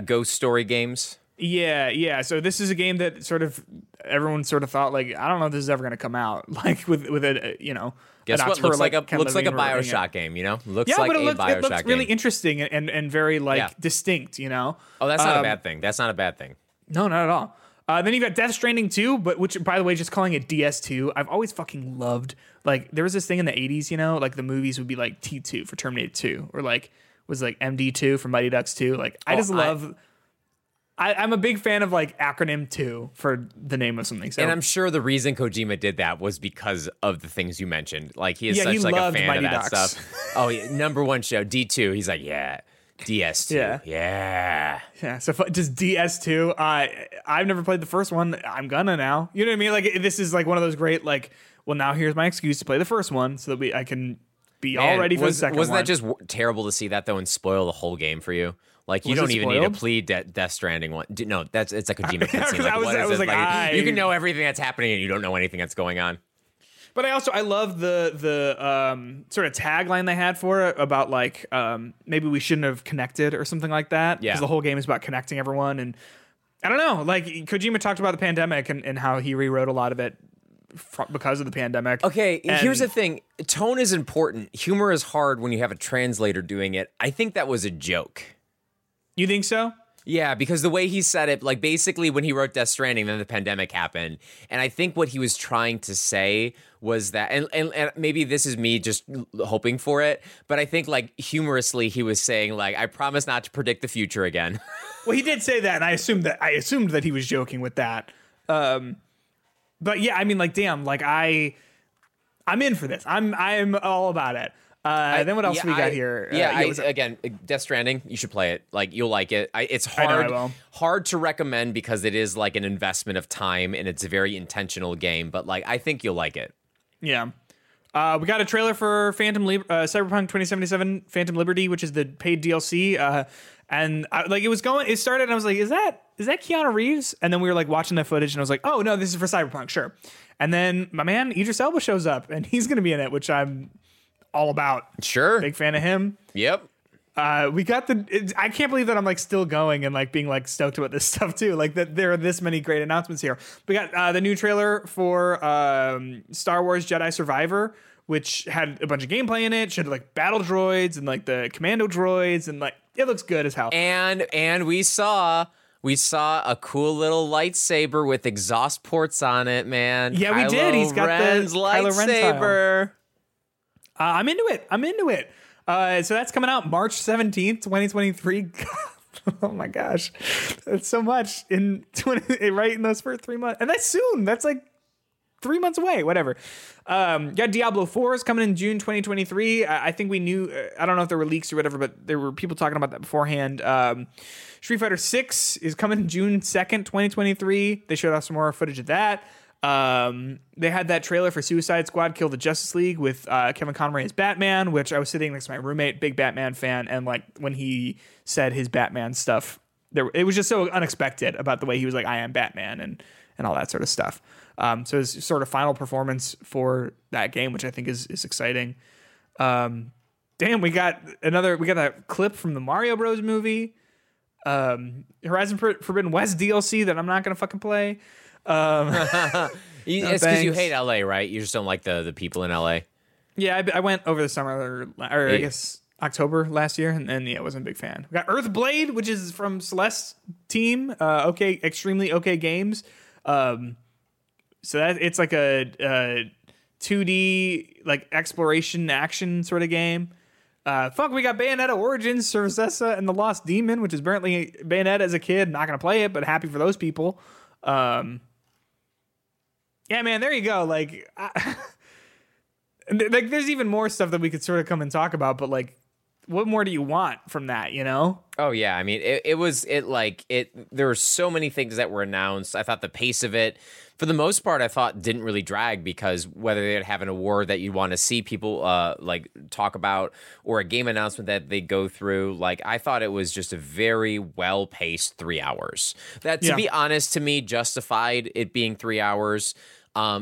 Ghost Story Games. Yeah. So this is a game that sort of everyone sort of thought like, I don't know if this is ever going to come out. Like with a, you know, guess what? Looks like a BioShock game, you know? It looks really interesting and very like distinct, you know? Oh, that's not a bad thing. That's not a bad thing. No, not at all. Then you've got Death Stranding 2, but which, by the way, just calling it DS2, I've always fucking loved. Like, there was this thing in the 80s, you know, like the movies would be like T2 for Terminator 2 or like was like MD2 for Mighty Ducks 2. Like, I'm a big fan of like acronym 2 for the name of something. So. And I'm sure the reason Kojima did that was because of the things you mentioned. Like, he is such like a fan Mighty of that Ducks. Stuff. Oh, yeah, number one show, D2. He's like, yeah. DS2. Yeah. So just DS2. I've never played the first one. I'm gonna now. You know what I mean? Like, this is like one of those great, like, well, now here's my excuse to play the first one so that I can be all ready for the second one. Wasn't that just terrible to see that, though, and spoil the whole game for you? Like, you don't even need to plead Death Stranding 1. No, it's like a Kojima cutscene. Like, you can know everything that's happening and you don't know anything that's going on. But I love the sort of tagline they had for it about like maybe we shouldn't have connected or something like that. Yeah. Because the whole game is about connecting everyone. And I don't know, like Kojima talked about the pandemic and how he rewrote a lot of it because of the pandemic. Okay, here's the thing. Tone is important. Humor is hard when you have a translator doing it. I think that was a joke. You think so? Yeah, because the way he said it, like basically when he wrote Death Stranding, then the pandemic happened. And I think what he was trying to say was that, and maybe this is me just hoping for it, but I think like humorously he was saying like, I promise not to predict the future again. Well, he did say that, and I assumed that he was joking with that. But yeah, I mean like, damn, like I'm in for this. I'm all about it. Then what else we got here? Again, Death Stranding, you should play it. Like, you'll like it. It's hard to recommend because it is like an investment of time and it's a very intentional game. But like, I think you'll like it. Yeah. We got a trailer for Cyberpunk 2077 Phantom Liberty, which is the paid DLC. It started and I was like, is that Keanu Reeves? And then we were like watching that footage and I was like, oh no, this is for Cyberpunk. Sure. And then my man Idris Elba shows up and he's going to be in it, which I'm all about. Sure. Big fan of him. Yep. We got I can't believe that I'm like still going and like being like stoked about this stuff too. Like that there are this many great announcements here. We got the new trailer for Star Wars Jedi Survivor, which had a bunch of gameplay in it. Should have like battle droids and like the commando droids and like it looks good as hell. And we saw a cool little lightsaber with exhaust ports on it, man. Yeah, we did. He's got the lightsaber. I'm into it. So that's coming out March 17th, 2023. God, oh my gosh. That's so much right in those first 3 months. And that's soon. That's like 3 months away, whatever. Yeah, Diablo 4 is coming in June 2023. I think we knew, I don't know if there were leaks or whatever, but there were people talking about that beforehand. Street Fighter 6 is coming June 2nd, 2023. They showed off some more footage of that. They had that trailer for Suicide Squad Kill the Justice League with Kevin Conroy as Batman, which I was sitting next to my roommate, big Batman fan, and like when he said his Batman stuff, it was just so unexpected about the way he was like, I am Batman and all that sort of stuff. So his sort of final performance for that game, which I think is exciting. Damn, we got that clip from the Mario Bros movie, Horizon Forbidden West DLC that I'm not gonna fucking play. It's because you hate LA, right? You just don't like the people in LA. Yeah, I went over the summer, or I guess October last year, and yeah, I wasn't a big fan. We got Earthblade, which is from Celeste's team. Extremely okay games. So that it's like a 2D like exploration action sort of game. We got Bayonetta Origins, Cerveza, and the Lost Demon, which is apparently Bayonetta as a kid. Not gonna play it, but happy for those people. Yeah, man, there you go. Like, like, there's even more stuff that we could sort of come and talk about, but like, what more do you want from that, you know? Oh, yeah. I mean, there were so many things that were announced. I thought the pace of it, for the most part, I thought didn't really drag, because whether they'd have an award that you want to see people like talk about or a game announcement that they go through, like I thought it was just a very well paced 3 hours. That, to be honest, to me, justified it being 3 hours.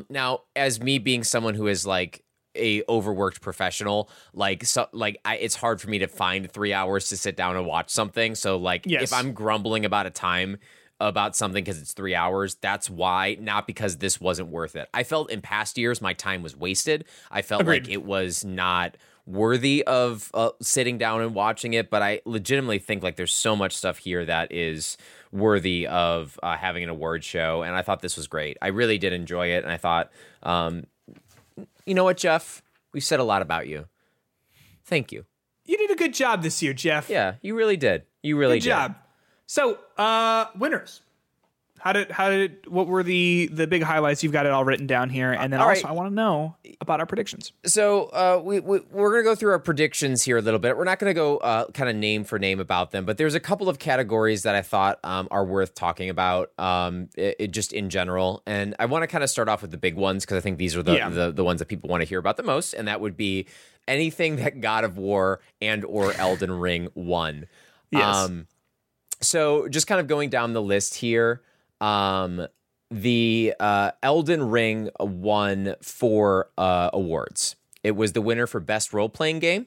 Now, as me being someone who is like a overworked professional, it's hard for me to find 3 hours to sit down and watch something. So like, if I'm grumbling about a time about something because it's 3 hours, that's why, not because this wasn't worth it. I felt in past years my time was wasted. I felt like it was not worthy of sitting down and watching it, but I legitimately think like there's so much stuff here that is worthy of having an award show, and I thought this was great. I really did enjoy it, and I thought, you know what, Jeff? We've said a lot about you. Thank you. You did a good job this year, Jeff. Yeah, you really did. You really did. Good job. So, winners. What were the big highlights? You've got it all written down here, and then also I want to know about our predictions. So we're going to go through our predictions here a little bit. We're not going to go kind of name for name about them, but there's a couple of categories that I thought are worth talking about just in general. And I want to kind of start off with the big ones because I think these are the ones that people want to hear about the most, and that would be anything that God of War and or Elden Ring won. Yes. So just kind of going down the list here, the Elden Ring won 4 awards. It was the winner for Best Role-Playing Game.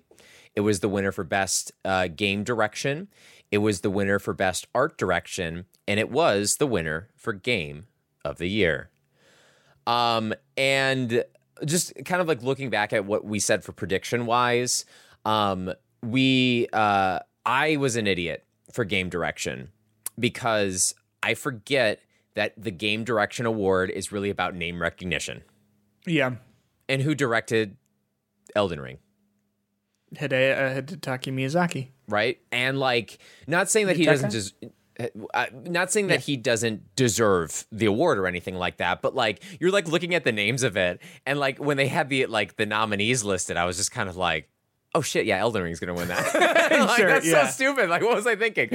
It was the winner for Best Game Direction. It was the winner for Best Art Direction. And it was the winner for Game of the Year. And just kind of like looking back at what we said for prediction-wise, I was an idiot for Game Direction because I forget that the Game Direction Award is really about name recognition. Yeah. And who directed Elden Ring? Hidetaka Miyazaki. Right? And like, not saying that he doesn't just... Not saying that he doesn't deserve the award or anything like that, but like you're like looking at the names of it, and like when they had the nominees listed, I was just kind of like, oh shit, yeah, Elden Ring's gonna win that. Like, sure, that's so stupid. Like, what was I thinking?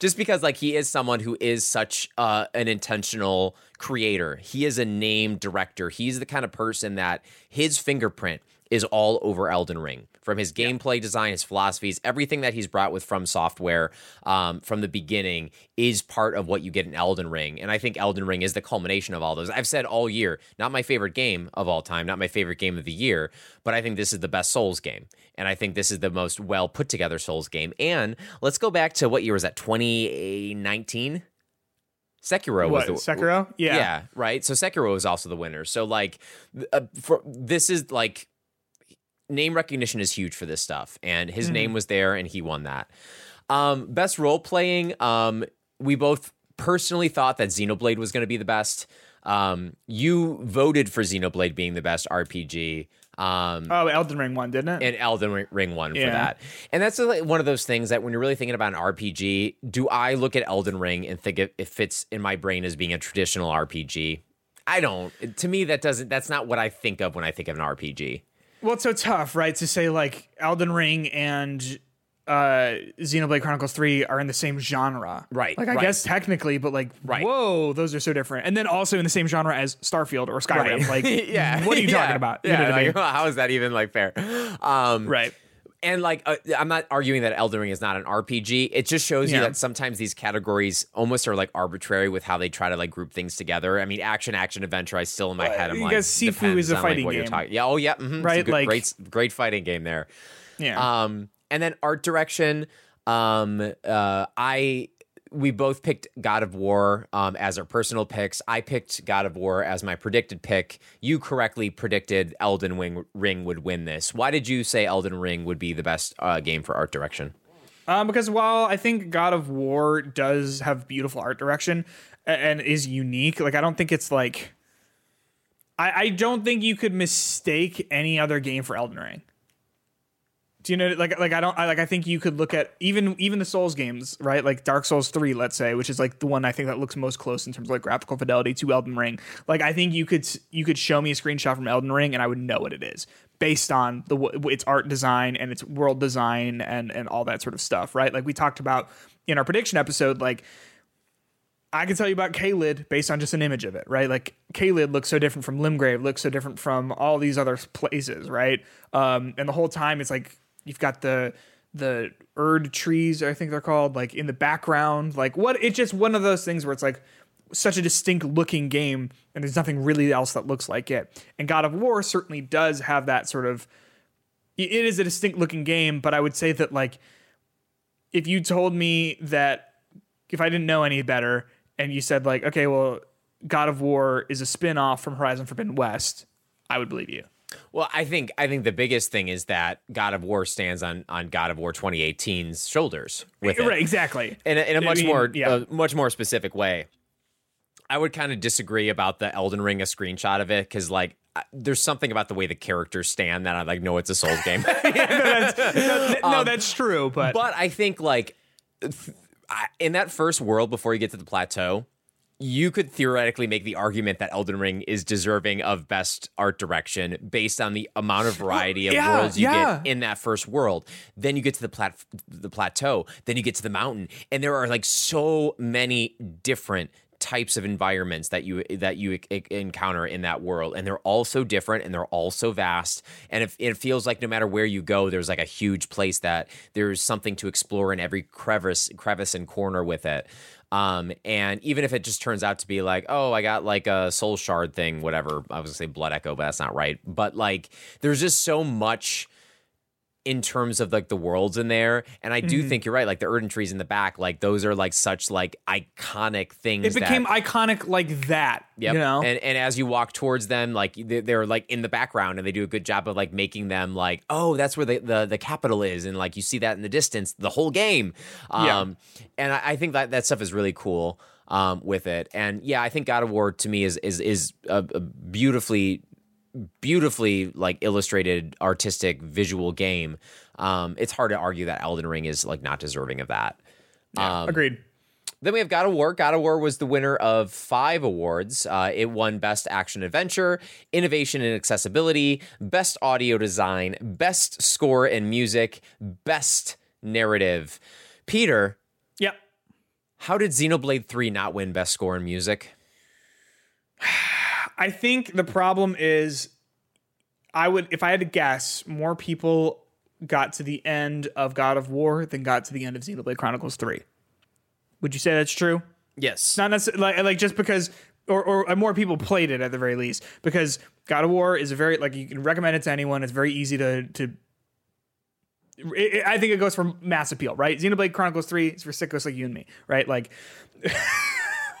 Just because like he is someone who is such an intentional creator. He is a name director. He's the kind of person that his fingerprint is all over Elden Ring, from his gameplay design, his philosophies, everything that he's brought with From Software from the beginning is part of what you get in Elden Ring. And I think Elden Ring is the culmination of all those. I've said all year, not my favorite game of all time, not my favorite game of the year, but I think this is the best Souls game. And I think this is the most well put together Souls game. And let's go back to what year was that, 2019? Sekiro was Sekiro? Yeah. Yeah, right? So Sekiro was also the winner. So like, this is like, name recognition is huge for this stuff, and his name was there, and he won that. Best role-playing, we both personally thought that Xenoblade was going to be the best. You voted for Xenoblade being the best RPG. Elden Ring won, didn't it? And Elden Ring won for that. And that's like one of those things that when you're really thinking about an RPG, do I look at Elden Ring and think it fits in my brain as being a traditional RPG? I don't. To me, that's not what I think of when I think of an RPG. Well, it's so tough, right, to say, like, Elden Ring and Xenoblade Chronicles 3 are in the same genre. Right. Like, I guess technically, but, like, whoa, those are so different. And then also in the same genre as Starfield or Skyrim. Right. Like, what are you talking about? You know what I mean? How is that even, like, fair? Right. And, like, I'm not arguing that Elden Ring is not an RPG. It just shows you that sometimes these categories almost are, like, arbitrary with how they try to, like, group things together. I mean, action, adventure, I still in my head, I'm like, depends Sifu is a fighting game. Yeah, oh, yeah. Mm-hmm. Right? It's a good, like, great fighting game there. Yeah. And then art direction, we both picked God of War as our personal picks. I picked God of War as my predicted pick. You correctly predicted Elden Ring would win this. Why did you say Elden Ring would be the best game for art direction? Because while I think God of War does have beautiful art direction and is unique, like I don't think it's like... I don't think you could mistake any other game for Elden Ring. Do you know, I think you could look at even the Souls games, right? Like Dark Souls 3, let's say, which is like the one I think that looks most close in terms of like graphical fidelity to Elden Ring. Like, I think you could show me a screenshot from Elden Ring and I would know what it is based on its art design and its world design and all that sort of stuff, right? Like we talked about in our prediction episode, like I can tell you about Caelid based on just an image of it, right? Like Caelid looks so different from Limgrave, looks so different from all these other places, right? And the whole time it's like, you've got the Erd trees, I think they're called, like in the background. Like what? It's just one of those things where it's like such a distinct looking game, and there's nothing really else that looks like it. And God of War certainly does have that sort of. It is a distinct looking game, but I would say that like, if you told me that, if I didn't know any better, and you said like, okay, well, God of War is a spinoff from Horizon Forbidden West, I would believe you. Well, I think the biggest thing is that God of War stands on God of War 2018's shoulders with it. Right, exactly. In a much more specific way. I would kind of disagree about the Elden Ring, a screenshot of it, because like there's something about the way the characters stand that I like know it's a Souls game. That's true, but I think like in that first world before you get to the plateau, you could theoretically make the argument that Elden Ring is deserving of best art direction based on the amount of variety of worlds you get in that first world. Then you get to the plateau, then you get to the mountain, and there are like so many different types of environments that you encounter in that world, and they're all so different and they're all so vast, and it feels like no matter where you go there's like a huge place that there's something to explore in every crevice and corner with it, and even if it just turns out to be like, oh, I got like a soul shard thing, whatever, I was gonna say blood echo but that's not right, but like there's just so much in terms of like the worlds in there. And I do think you're right, like the Erdin trees in the back, like those are like such like iconic things. It became iconic like that, you know? And as you walk towards them, like they're like in the background, and they do a good job of like making them like, oh, that's where the capital is. And like you see that in the distance the whole game. And I think that stuff is really cool with it. And yeah, I think God of War to me is a beautifully like illustrated, artistic, visual game. It's hard to argue that Elden Ring is like not deserving of that. Agreed. Then we have God of War. God of War was the winner of 5 awards. It won Best Action Adventure, Innovation and Accessibility, Best Audio Design, Best Score and Music, Best Narrative. Peter. Yep. How did Xenoblade 3 not win Best Score and Music? I think the problem is, if I had to guess, more people got to the end of God of War than got to the end of Xenoblade Chronicles 3. Would you say that's true? Yes. Not necessarily, like just because, or more people played it at the very least, because God of War is a very, like, you can recommend it to anyone. It's very easy to I think it goes for mass appeal, right? Xenoblade Chronicles 3 is for sickos like you and me, right? Like...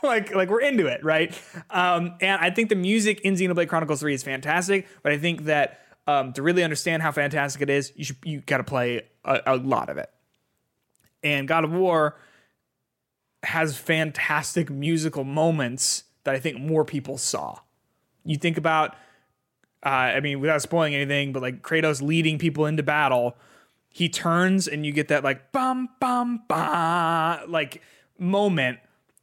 Like we're into it, right? And I think the music in Xenoblade Chronicles 3 is fantastic, but I think that to really understand how fantastic it is, you got to play a lot of it. And God of War has fantastic musical moments that I think more people saw. You think about, without spoiling anything, but like Kratos leading people into battle, he turns and you get that like bum bum ba like moment.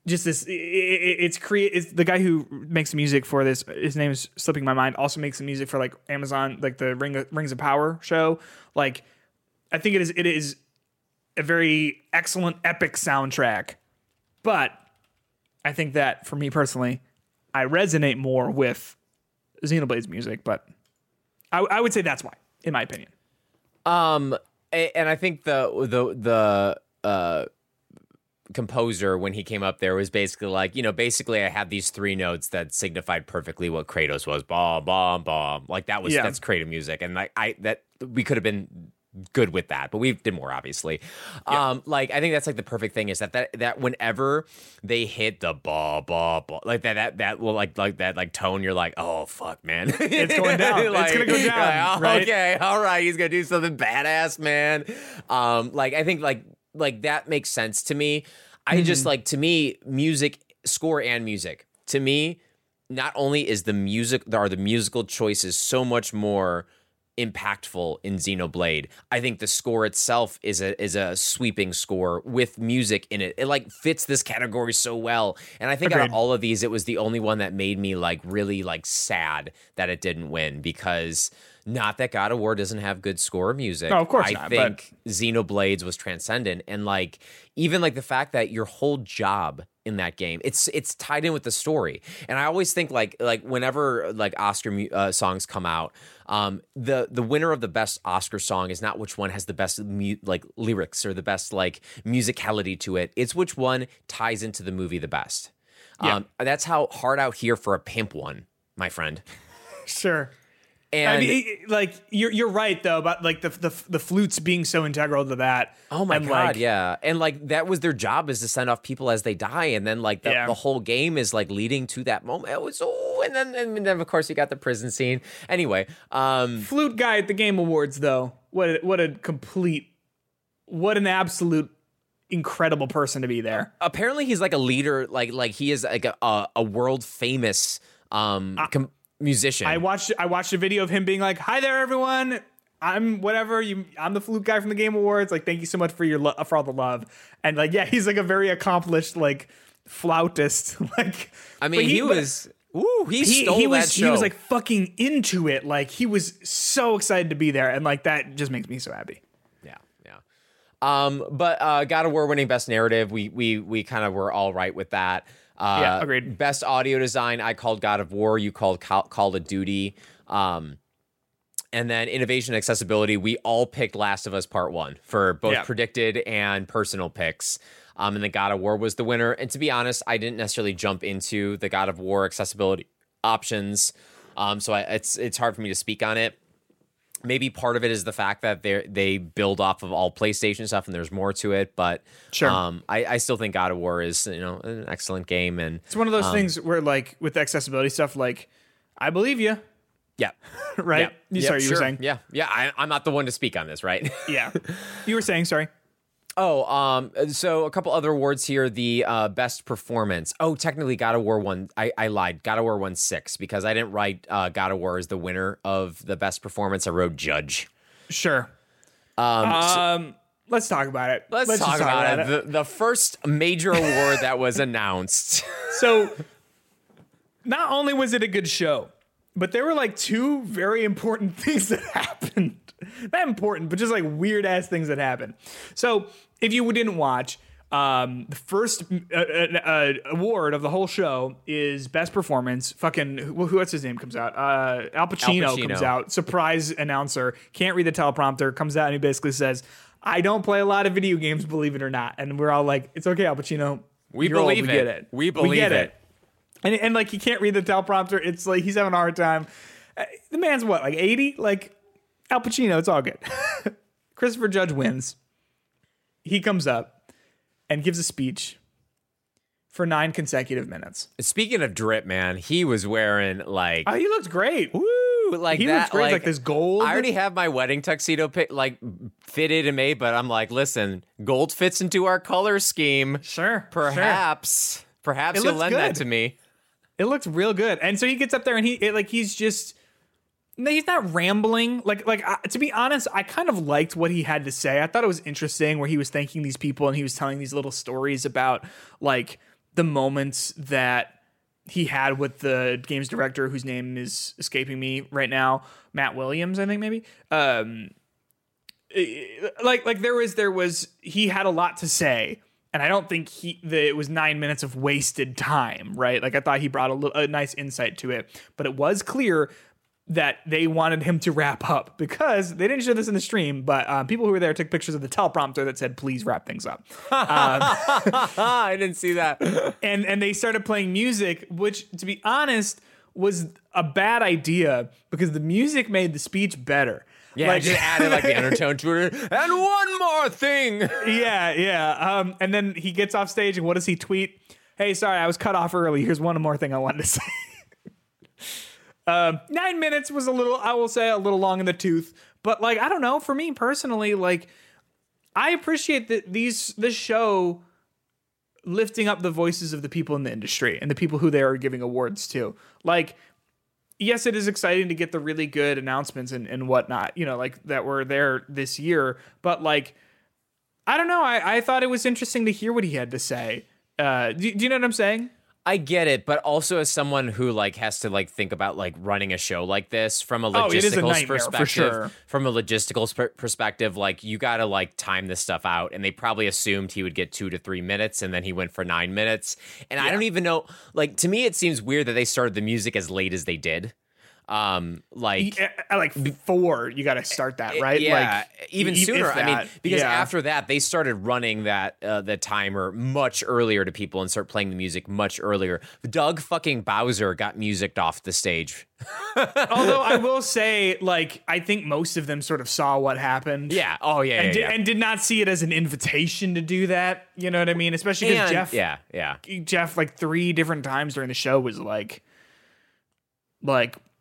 Just this, it's the guy who makes the music for this. His name is slipping my mind. Also makes the music for like Amazon, like the Rings of Power show. Like, I think it is a very excellent, epic soundtrack. But I think that for me personally, I resonate more with Xenoblade's music. But I would say that's why, in my opinion. And I think the composer, when he came up there, was basically like, you know, basically I had these 3 notes that signified perfectly what Kratos was, bomb bomb bomb, like that was that's creative music, and like I that we could have been good with that, but we did more, obviously. Like I think that's like the perfect thing is that whenever they hit the blah blah blah like that will like that like tone, you're like, oh fuck man, it's going down. Like, it's gonna go down. Like, right? Okay, all right, he's gonna do something badass, man. Like I think like that makes sense to me. I just like, to me, music, score and music, to me, not only is the musical choices so much more impactful in Xenoblade, I think the score itself is a sweeping score with music in it. It like fits this category so well. And I think out of all of these, it was the only one that made me like really like sad that it didn't win, because not that God of War doesn't have good score music. No, of course not. I think Xenoblades was transcendent. And like, even like the fact that your whole job in that game, it's tied in with the story. And I always think like whenever like Oscar songs come out, the winner of the best Oscar song is not which one has the best like lyrics or the best like musicality to it. It's which one ties into the movie the best. That's how hard out here for a pimp one, my friend. Sure. And I mean, like you're right though about like the flutes being so integral to that. Oh my God, like, yeah. And like that was their job, is to send off people as they die, and then like the whole game is like leading to that moment. It was and then of course you got the prison scene. Anyway, flute guy at the Game Awards though. What an absolute incredible person to be there. Apparently he's like a leader, like he is like a world famous musician. I watched a video of him being like, "Hi there, everyone. I'm the flute guy from the Game Awards. Like, thank you so much for all the love." And like, yeah, he's like a very accomplished like flautist. Like, I mean, he stole that show. He was like fucking into it. Like, he was so excited to be there, and like that just makes me so happy. But God of War winning Best Narrative, we kind of were all right with that. Yeah, agreed. Best Audio Design, I called God of War, you called Call of Duty. And then Innovation and Accessibility, we all picked Last of Us Part 1 for both predicted and personal picks. And then God of War was the winner. And to be honest, I didn't necessarily jump into the God of War accessibility options. So it's hard for me to speak on it. Maybe part of it is the fact that they build off of all PlayStation stuff and there's more to it. But sure. I still think God of War is, you know, an excellent game. And it's one of those things where, like, with accessibility stuff, like, I believe you. Yeah. Right? Yeah. Sorry, you were saying? Yeah. Yeah, I'm not the one to speak on this, right? Yeah. You were saying, sorry. So a couple other awards here. The best performance. Oh, technically God of War won. I lied. God of War won 6 because I didn't write God of War as the winner of the best performance. I wrote Judge. Sure. Let's talk about it. Let's talk about it. The first major award that was announced. So not only was it a good show, but there were like two very important things that happened. Not important, but just like weird ass things that happened. So if you didn't watch, the first award of the whole show is Best Performance. Fucking, who else his name comes out? Al Pacino comes out. Surprise announcer. Can't read the teleprompter. Comes out and he basically says, I don't play a lot of video games, believe it or not. And we're all like, it's okay, Al Pacino. We get it. And like, he can't read the teleprompter. It's like, he's having a hard time. The man's what, like 80? Like, Al Pacino, it's all good. Christopher Judge wins. He comes up and gives a speech for 9 consecutive minutes. Speaking of drip, man, he was wearing like... Oh, he looked great. Woo! Like he looks great. Like this gold. I already have my wedding tuxedo fitted and made, but I'm like, listen, gold fits into our color scheme. Sure. Perhaps you'll lend that to me. It looks real good. And so he gets up there and he's just... No, he's not rambling. To be honest, I kind of liked what he had to say. I thought it was interesting where he was thanking these people and he was telling these little stories about like the moments that he had with the game's director, whose name is escaping me right now, Matt Williams, I think maybe. He had a lot to say. And I don't think it was 9 minutes of wasted time, right? Like I thought he brought a nice insight to it, but it was clear that they wanted him to wrap up because they didn't show this in the stream, but people who were there took pictures of the teleprompter that said, please wrap things up. I didn't see that. And they started playing music, which to be honest was a bad idea because the music made the speech better. Yeah, like, just added like the undertone to it. And one more thing. Yeah. And then he gets off stage and what does he tweet? Hey, sorry, I was cut off early. Here's one more thing I wanted to say. 9 minutes was a little long in the tooth, but like, I don't know, for me personally, like I appreciate that this show lifting up the voices of the people in the industry and the people who they are giving awards to. Like, yes, it is exciting to get the really good announcements and whatnot, you know, like that were there this year, but like, I don't know. I thought it was interesting to hear what he had to say. Do you know what I'm saying? I get it, but also as someone who like has to like think about like running a show like this from a logistical perspective, for sure. From a logistical perspective, like you got to like time this stuff out. And they probably assumed he would get 2 to 3 minutes and then he went for 9 minutes. And yeah. I don't even know, like to me, it seems weird that they started the music as late as they did. Like 4, you got to start that, right? Yeah, like, even sooner. I mean, because after that, they started running that the timer much earlier to people and start playing the music much earlier. Doug fucking Bowser got musicked off the stage. Although I will say, like, I think most of them sort of saw what happened. Yeah. Oh, yeah. And did not see it as an invitation to do that. You know what I mean? Especially because Jeff. Yeah. Jeff, like 3 different times during the show was like.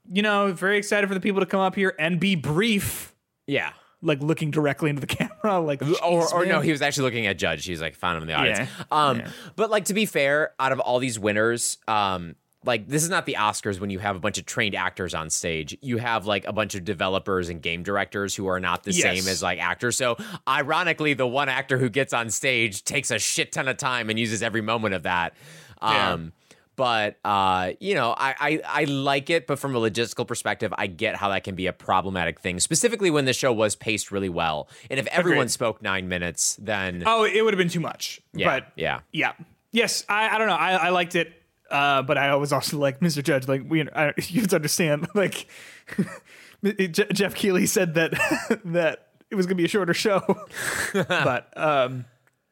You know, very excited for the people to come up here and be brief. Yeah. Like looking directly into the camera. Like, or no, he was actually looking at Judge. He's like, found him in the audience. But like, to be fair, out of all these winners, like, this is not the Oscars when you have a bunch of trained actors on stage. You have, like, a bunch of developers and game directors who are not the same as, like, actors. So, ironically, the one actor who gets on stage takes a shit ton of time and uses every moment of that. But, you know, I like it. But from a logistical perspective, I get how that can be a problematic thing, specifically when the show was paced really well. And if everyone spoke 9 minutes, then... Oh, it would have been too much. Yes, I don't know. I liked it. But I was also like, Mr. Judge, like, you have to understand, like, Jeff Keighley said that that it was going to be a shorter show. But,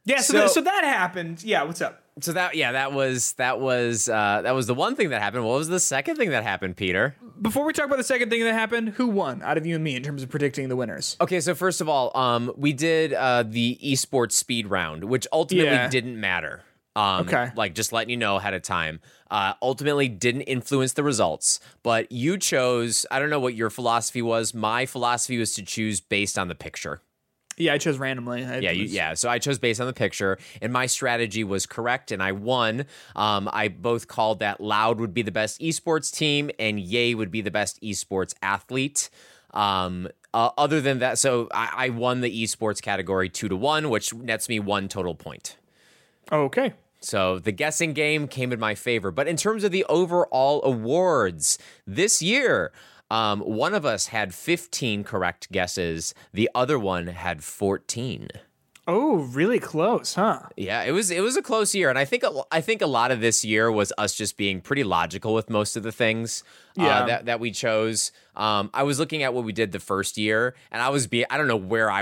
yeah, so that happened. Yeah, what's up? So that was the one thing that happened. What was the second thing that happened, Peter? Before we talk about the second thing that happened, who won out of you and me in terms of predicting the winners? Okay, so first of all, we did the esports speed round, which ultimately didn't matter. Like, just letting you know ahead of time, ultimately didn't influence the results, but you chose, I don't know what your philosophy was. My philosophy was to choose based on the picture. Yeah, I chose randomly. So I chose based on the picture, and my strategy was correct, and I won. I both called that Loud would be the best esports team, and Ye would be the best esports athlete. Other than that, so I won the esports category 2-1, which nets me one total point. Okay. So the guessing game came in my favor. But in terms of the overall awards this year... one of us had 15 correct guesses. The other one had 14. Oh, really close, huh? Yeah, it was a close year, and I think a lot of this year was us just being pretty logical with most of the things that we chose. I was looking at what we did the first year, and I don't know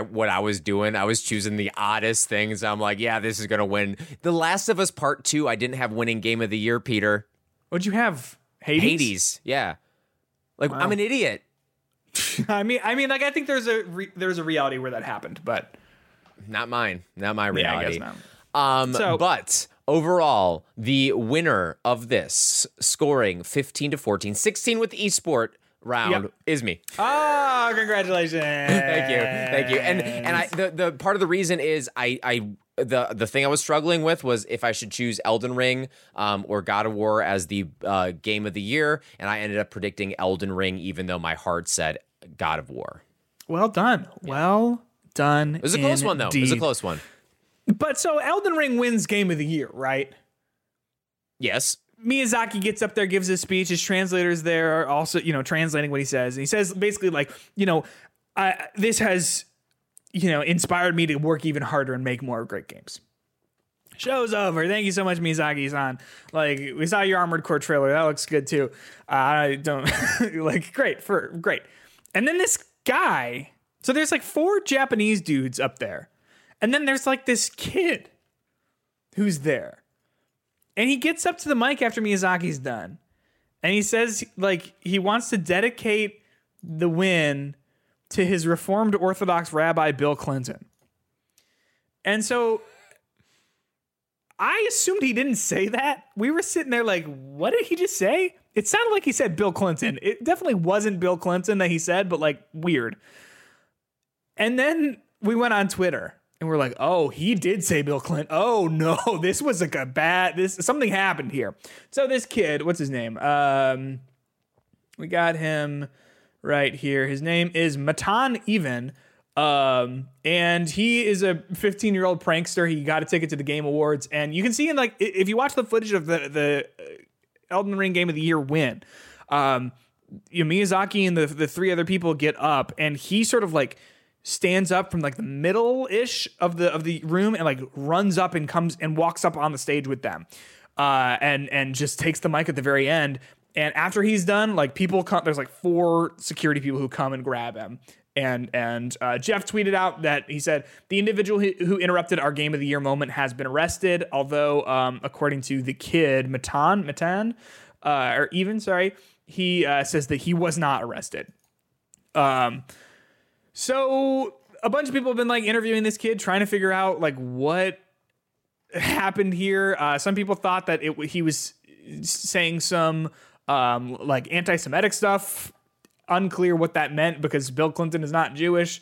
what I was doing. I was choosing the oddest things. I'm like, yeah, this is gonna win. The Last of Us Part 2. I didn't have winning game of the year, Peter. What'd you have? Hades. Yeah. Like, wow. I'm an idiot. I mean, like, I think there's a reality where that happened, but not mine, not my reality. Yeah, I guess not. But overall, the winner of this, scoring 15-14, 16 with eSport round, is me. Oh, congratulations! Thank you. And I, the part of the reason is the thing I was struggling with was if I should choose Elden Ring or God of War as the game of the year, and I ended up predicting Elden Ring, even though my heart said God of War. Well done. Yeah. Well done. It was a close one, though. It was a close one. But so Elden Ring wins game of the year, right? Yes. Miyazaki gets up there, gives his speech. His translators there are also, translating what he says. And he says basically like, this has... inspired me to work even harder and make more great games. Show's over. Thank you so much, Miyazaki-san. Like, we saw your Armored Core trailer. That looks good, too. I don't... like, great. And then this guy... So there's, like, 4 Japanese dudes up there. And then there's, like, this kid who's there. And he gets up to the mic after Miyazaki's done. And he says, like, he wants to dedicate the win... to his Reformed Orthodox Rabbi Bill Clinton. And so I assumed he didn't say that. We were sitting there like, what did he just say? It sounded like he said Bill Clinton. It definitely wasn't Bill Clinton that he said, but like weird. And then we went on Twitter and we're like, oh, he did say Bill Clinton. Oh no, this was like a bad, something happened here. So this kid, what's his name? We got him. Right here. His name is Matan Even, and he is a 15-year-old prankster. He got a ticket to the Game Awards, and you can see in like if you watch the footage of the Elden Ring Game of the Year win, Miyazaki and the 3 other people get up, and he sort of like stands up from like the middle-ish of the room and like runs up and comes and walks up on the stage with them, and just takes the mic at the very end. And after he's done, like people come, there's like 4 security people who come and grab him. And Jeff tweeted out that he said the individual who interrupted our Game of the Year moment has been arrested. Although, according to the kid, Matan, he says that he was not arrested. So a bunch of people have been like interviewing this kid, trying to figure out like what happened here. Some people thought that he was saying some like anti-Semitic stuff. Unclear what that meant because Bill Clinton is not Jewish.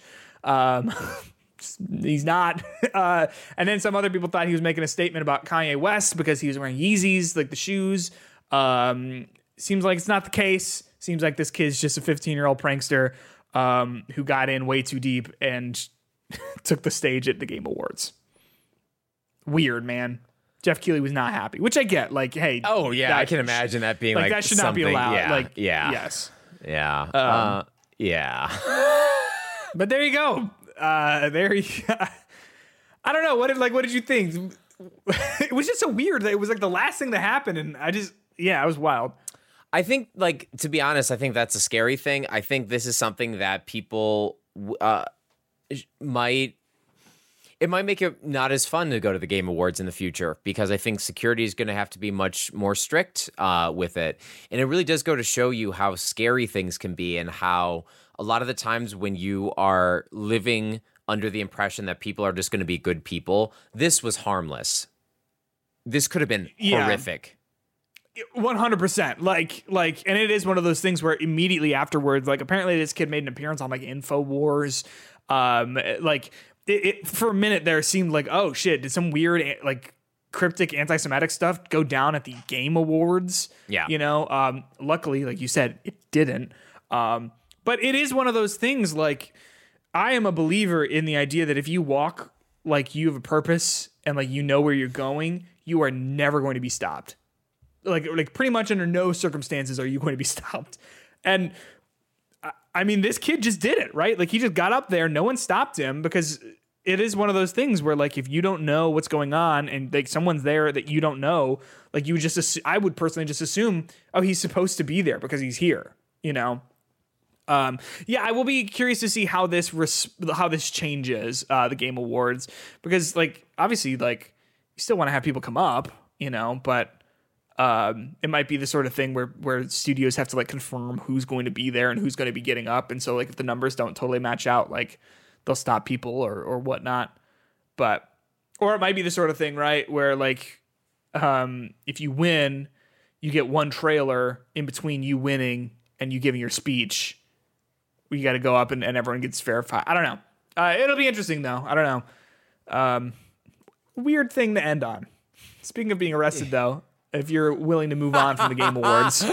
He's not. And then some other people thought he was making a statement about Kanye West because he was wearing Yeezys, like the shoes. Seems like it's not the case. Seems like this kid's just a 15-year-old prankster who got in way too deep and took the stage at the Game Awards. Weird, man. Jeff Keighley was not happy, which I get. Like, hey. Oh, yeah. I can imagine that being like that should not be allowed. Yeah, like, yeah. Yes. Yeah. Yeah. But there you go. I don't know. What did you think? It was just so weird that it was like the last thing that happened. And I just, yeah, it was wild. I think, like, to be honest, I think that's a scary thing. I think this is something that people might make it not as fun to go to the Game Awards in the future, because I think security is going to have to be much more strict with it. And it really does go to show you how scary things can be, and how a lot of the times when you are living under the impression that people are just going to be good people, this was harmless. This could have been horrific. 100%. Like, and it is one of those things where immediately afterwards, like, apparently this kid made an appearance on like InfoWars, It for a minute there seemed like, oh shit, did some weird like cryptic anti-Semitic stuff go down at the Game Awards? Yeah, you know. Luckily, like you said, it didn't. But it is one of those things. Like, I am a believer in the idea that if you walk like you have a purpose and like you know where you're going, you are never going to be stopped. Like pretty much under no circumstances are you going to be stopped. And I mean, this kid just did it, right? Like, he just got up there. No one stopped him, because it is one of those things where, like, if you don't know what's going on and, like, someone's there that you don't know, like, you would just I would personally just assume, oh, he's supposed to be there because he's here, you know? Yeah, I will be curious to see how this changes the Game Awards, because, like, obviously, like, you still want to have people come up, you know, but... it might be the sort of thing where studios have to like confirm who's going to be there and who's going to be getting up. And so like if the numbers don't totally match out, like they'll stop people or whatnot. But, or it might be the sort of thing, right, where like if you win, you get one trailer in between you winning and you giving your speech. You got to go up and everyone gets fair fight. I don't know. It'll be interesting though. I don't know. Weird thing to end on. Speaking of being arrested though, if you're willing to move on from the Game Awards. You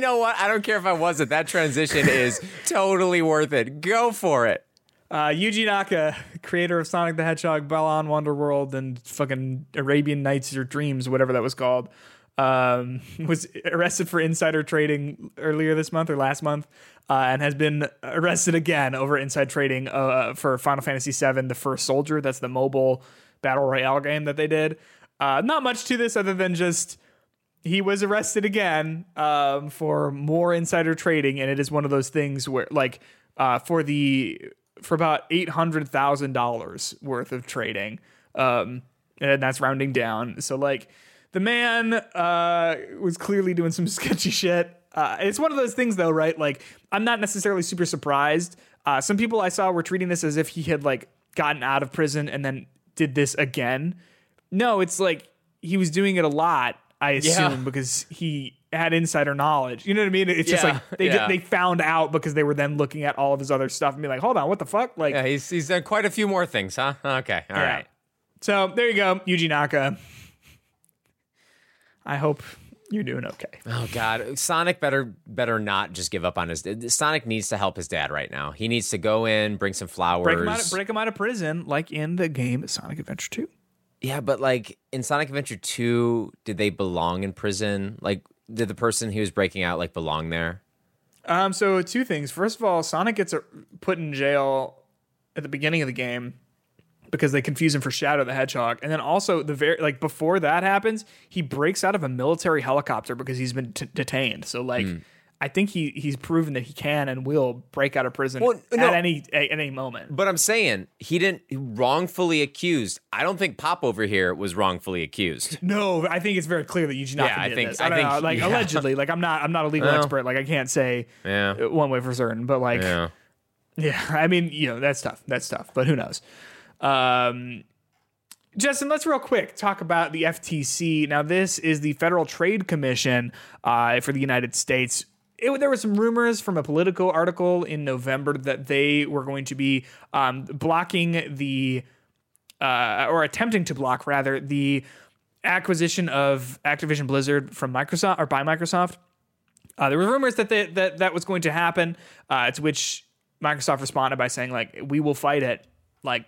know what? I don't care if I wasn't. That transition is totally worth it. Go for it. Yuji Naka, creator of Sonic the Hedgehog, Balan Wonderworld, and fucking Arabian Nights or Dreams, whatever that was called, was arrested for insider trading earlier this month or last month, and has been arrested again over inside trading for Final Fantasy VII, The First Soldier. That's the mobile battle royale game that they did. Not much to this other than just he was arrested again for more insider trading. And it is one of those things where like for about $800,000 worth of trading. And that's rounding down. So like the man was clearly doing some sketchy shit. It's one of those things, though, right? Like, I'm not necessarily super surprised. Some people I saw were treating this as if he had like gotten out of prison and then did this again. No, it's like he was doing it a lot, I assume, because he had insider knowledge. You know what I mean? It's just like they found out because they were then looking at all of his other stuff and be like, hold on, what the fuck? Like, yeah, he's done quite a few more things, huh? Okay, all right. So there you go, Yuji Naka. I hope you're doing okay. Oh, God. Sonic better not just give up on his... Sonic needs to help his dad right now. He needs to go in, bring some flowers. Break him out of prison, like in the game Sonic Adventure 2. Yeah, but like in Sonic Adventure 2, did they belong in prison? Like, did the person he was breaking out like belong there? So two things. First of all, Sonic gets put in jail at the beginning of the game because they confuse him for Shadow the Hedgehog. And then also before that happens, he breaks out of a military helicopter because he's been detained. So like, I think he's proven that he can and will break out of prison at any moment. But I'm saying he didn't wrongfully accused. I don't think Pop over here was wrongfully accused. No, I think it's very clear that Yuji Naka did this. I think allegedly. Like, I'm not a legal expert. Like, I can't say one way for certain. But like, I mean, you know, that's tough. But who knows? Justin, let's real quick talk about the FTC. Now, this is the Federal Trade Commission for the United States. There were some rumors from a political article in November that they were going to be blocking the, or attempting to block, rather, the acquisition of Activision Blizzard from Microsoft or by Microsoft. There were rumors that that was going to happen. To which Microsoft responded by saying, like, we will fight it. Like,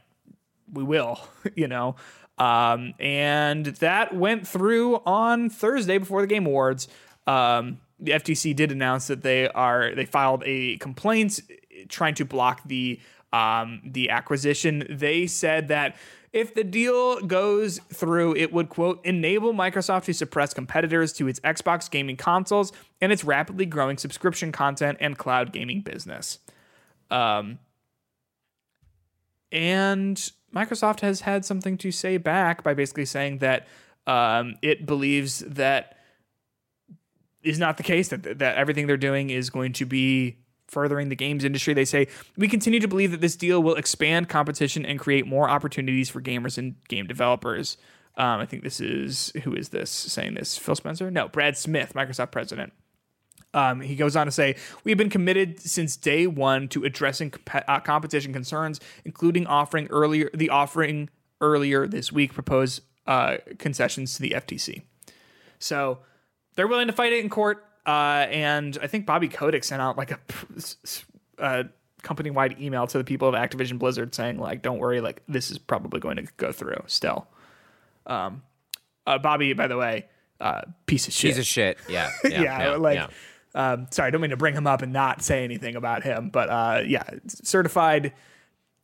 we will, you know. And that went through on Thursday before the Game Awards. The FTC did announce that they filed a complaint trying to block the acquisition. They said that if the deal goes through, it would, quote, enable Microsoft to suppress competitors to its Xbox gaming consoles and its rapidly growing subscription content and cloud gaming business. And Microsoft has had something to say back by basically saying that it believes that is not the case, that everything they're doing is going to be furthering the games industry. They say, we continue to believe that this deal will expand competition and create more opportunities for gamers and game developers. I think this is, who is this saying this? Phil Spencer? No, Brad Smith, Microsoft president. He goes on to say, we've been committed since day one to addressing competition concerns, including offering earlier this week proposed concessions to the FTC. So they're willing to fight it in court. And I think Bobby Kotick sent out like a company-wide email to the people of Activision Blizzard saying, like, don't worry, like, this is probably going to go through still. Bobby, by the way, piece of shit. Piece of shit. Yeah. Yeah. Sorry, I don't mean to bring him up and not say anything about him, but certified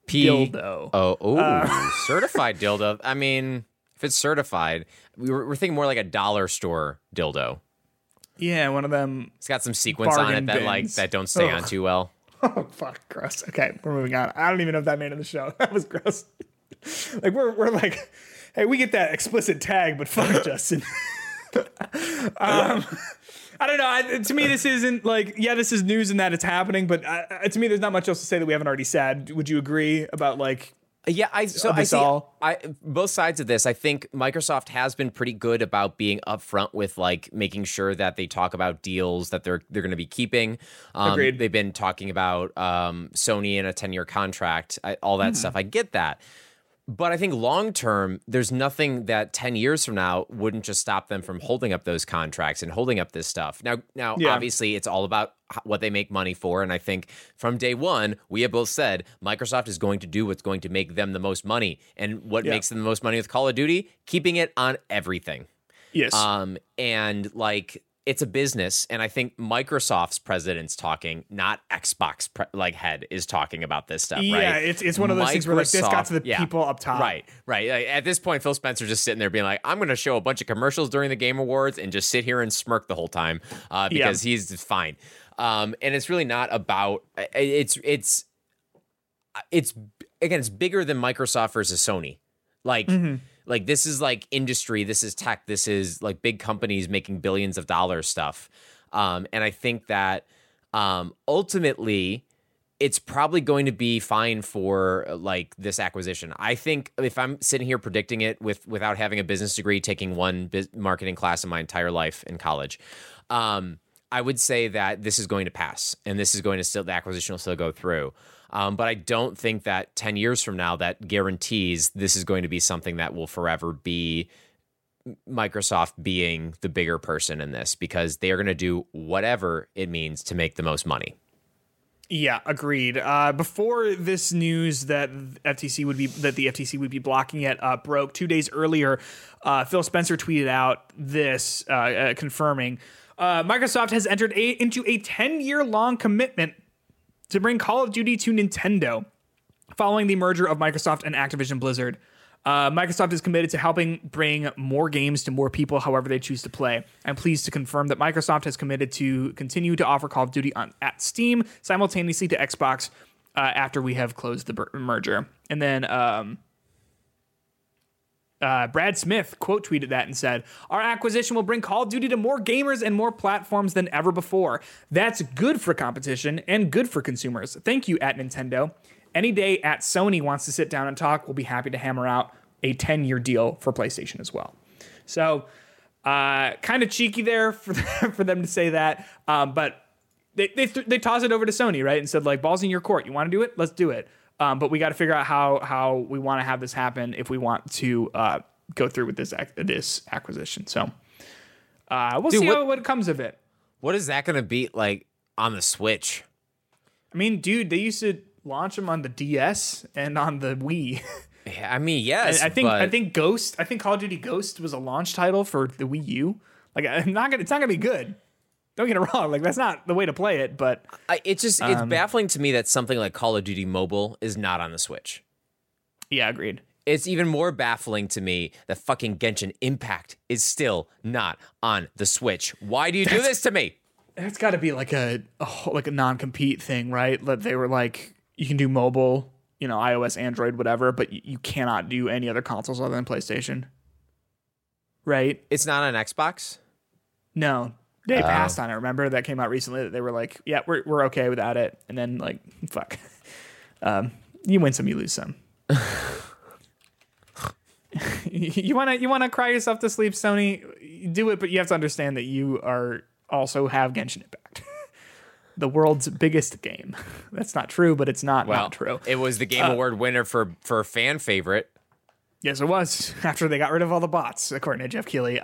dildo. Certified dildo. I mean, if it's certified, we're thinking more like a dollar store dildo. Yeah, one of them. It's got some sequins on it that bins. That don't stay on too well. Oh, fuck, gross. Okay, we're moving on. I don't even know if that made it in the show. That was gross. Like we're like, hey, we get that explicit tag, but fuck Justin. I don't know. To me, this isn't like, yeah, this is news in that it's happening, but to me, there's not much else to say that we haven't already said. Would you agree about like? Yeah, I see both sides of this. I think Microsoft has been pretty good about being upfront with like making sure that they talk about deals that they're going to be keeping. Agreed. They've been talking about Sony and a 10-year contract, all that stuff. I get that. But I think long term, there's nothing that 10 years from now wouldn't just stop them from holding up those contracts and holding up this stuff. Now, yeah. Obviously, it's all about what they make money for. And I think from day one, we have both said Microsoft is going to do what's going to make them the most money. And what makes them the most money with Call of Duty? Keeping it on everything. Yes. And like, it's a business. And I think Microsoft's president's talking, not Xbox head is talking about this stuff. Yeah, right? It's one of those things where like this got to the people up top. Right. Like, at this point, Phil Spencer just sitting there being like, I'm going to show a bunch of commercials during the Game Awards and just sit here and smirk the whole time because he's fine. And it's really not about it's bigger than Microsoft versus Sony. Like, like, this is, like, industry, this is tech, this is, like, big companies making billions of dollars stuff. And I think that ultimately it's probably going to be fine for, like, this acquisition. I think if I'm sitting here predicting it without having a business degree, taking one marketing class in my entire life in college, I would say that this is going to pass and this is going to still, the acquisition will still go through. But I don't think that 10 years from now that guarantees this is going to be something that will forever be Microsoft being the bigger person in this, because they are going to do whatever it means to make the most money. Yeah, agreed. Before this news that the FTC would be blocking it broke 2 days earlier, Phil Spencer tweeted out this confirming Microsoft has entered into a 10-year long commitment to bring Call of Duty to Nintendo following the merger of Microsoft and Activision Blizzard. Microsoft is committed to helping bring more games to more people however they choose to play. I'm pleased to confirm that Microsoft has committed to continue to offer Call of Duty at Steam simultaneously to Xbox after we have closed the merger. And then Brad Smith quote tweeted that and said, our acquisition will bring Call of Duty to more gamers and more platforms than ever before. That's good for competition and good for consumers. Thank you, at Nintendo. Any day at Sony wants to sit down and talk, we'll be happy to hammer out a 10-year deal for PlayStation as well. So kind of cheeky there for them to say that. But they toss it over to Sony, right? And said, like, ball's in your court. You want to do it? Let's do it. But we got to figure out how we want to have this happen if we want to go through with this acquisition. So we'll see what comes of it. What is that going to be like on the Switch? I mean, dude, they used to launch them on the DS and on the Wii. Yeah, I mean, yes. I think Call of Duty Ghost was a launch title for the Wii U. Like, it's not gonna be good. Don't get it wrong. Like, that's not the way to play it. But it's baffling to me that something like Call of Duty Mobile is not on the Switch. Yeah, agreed. It's even more baffling to me that fucking Genshin Impact is still not on the Switch. Why do you do this to me? That's got to be like a non-compete thing, right? That they were like, you can do mobile, you know, iOS, Android, whatever, but you cannot do any other consoles other than PlayStation. Right? It's not on Xbox? No. They passed on it, remember? That came out recently that they were like, yeah, we're okay without it. And then, like, fuck. You win some, you lose some. You wanna cry yourself to sleep, Sony? Do it, but you have to understand that you are also have Genshin Impact. The world's biggest game. That's not true, but it's not true. It was the Game Award winner for a fan favorite. Yes, it was. After they got rid of all the bots, according to Jeff Keighley.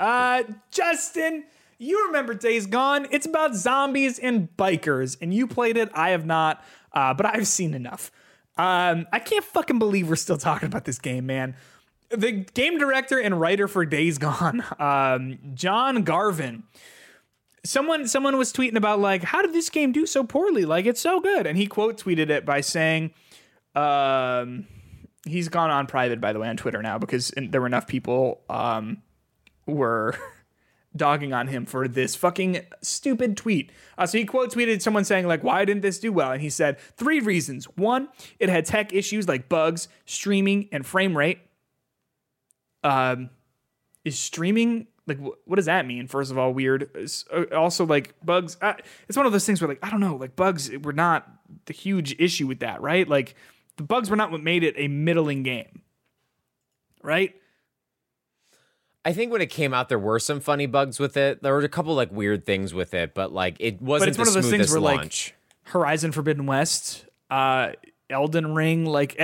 Justin, you remember Days Gone. It's about zombies and bikers, and you played it. I have not, but I've seen enough. I can't fucking believe we're still talking about this game, man. The game director and writer for Days Gone, John Garvin. Someone was tweeting about, like, how did this game do so poorly? Like, it's so good. And he quote tweeted it by saying... he's gone on private, by the way, on Twitter now, because there were enough people were dogging on him for this fucking stupid tweet. So he quote tweeted someone saying, like, why didn't this do well? And he said 3 reasons. 1, it had tech issues like bugs, streaming, and frame rate. Is streaming, like, what does that mean? First of all, weird. Also, like, bugs. It's one of those things where, like, I don't know, like, bugs were not the huge issue with that, right? Like, the bugs were not what made it a middling game, right? I think when it came out, there were some funny bugs with it. There were a couple, like, weird things with it, but, like, it wasn't the smoothest launch. But it's one of those things where, like, Horizon Forbidden West, Elden Ring, like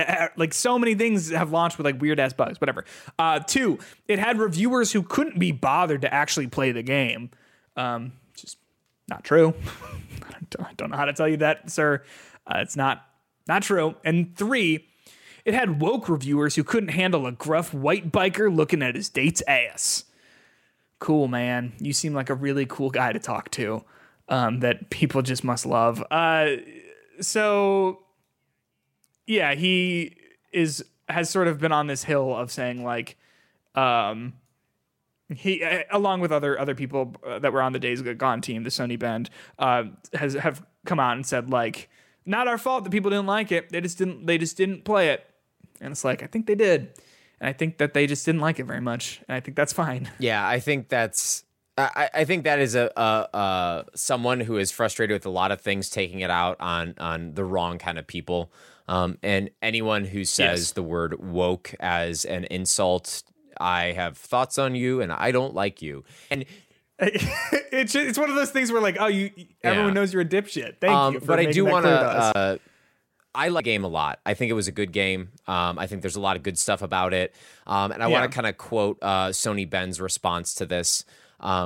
so many things have launched with, like, weird-ass bugs, whatever. 2, it had reviewers who couldn't be bothered to actually play the game. Just not true. I don't know how to tell you that, sir. It's not true. And 3, it had woke reviewers who couldn't handle a gruff white biker looking at his date's ass. Cool, man. You seem like a really cool guy to talk to, that people just must love. So yeah, he has sort of been on this hill of saying, like, he, along with other people that were on the Days Gone team, the Sony band, have come out and said, like, not our fault that people didn't like it. They just didn't play it. And it's like, I think they did. And I think that they just didn't like it very much. And I think that's fine. Yeah, I think that is a someone who is frustrated with a lot of things taking it out on the wrong kind of people. And anyone who says the word woke as an insult, I have thoughts on you and I don't like you. And it's one of those things where, like, everyone knows you're a dipshit. Thank you. But I do want to. I like the game a lot. I think it was a good game. I think there's a lot of good stuff about it. And I want to kind of quote Sony Ben's response to this.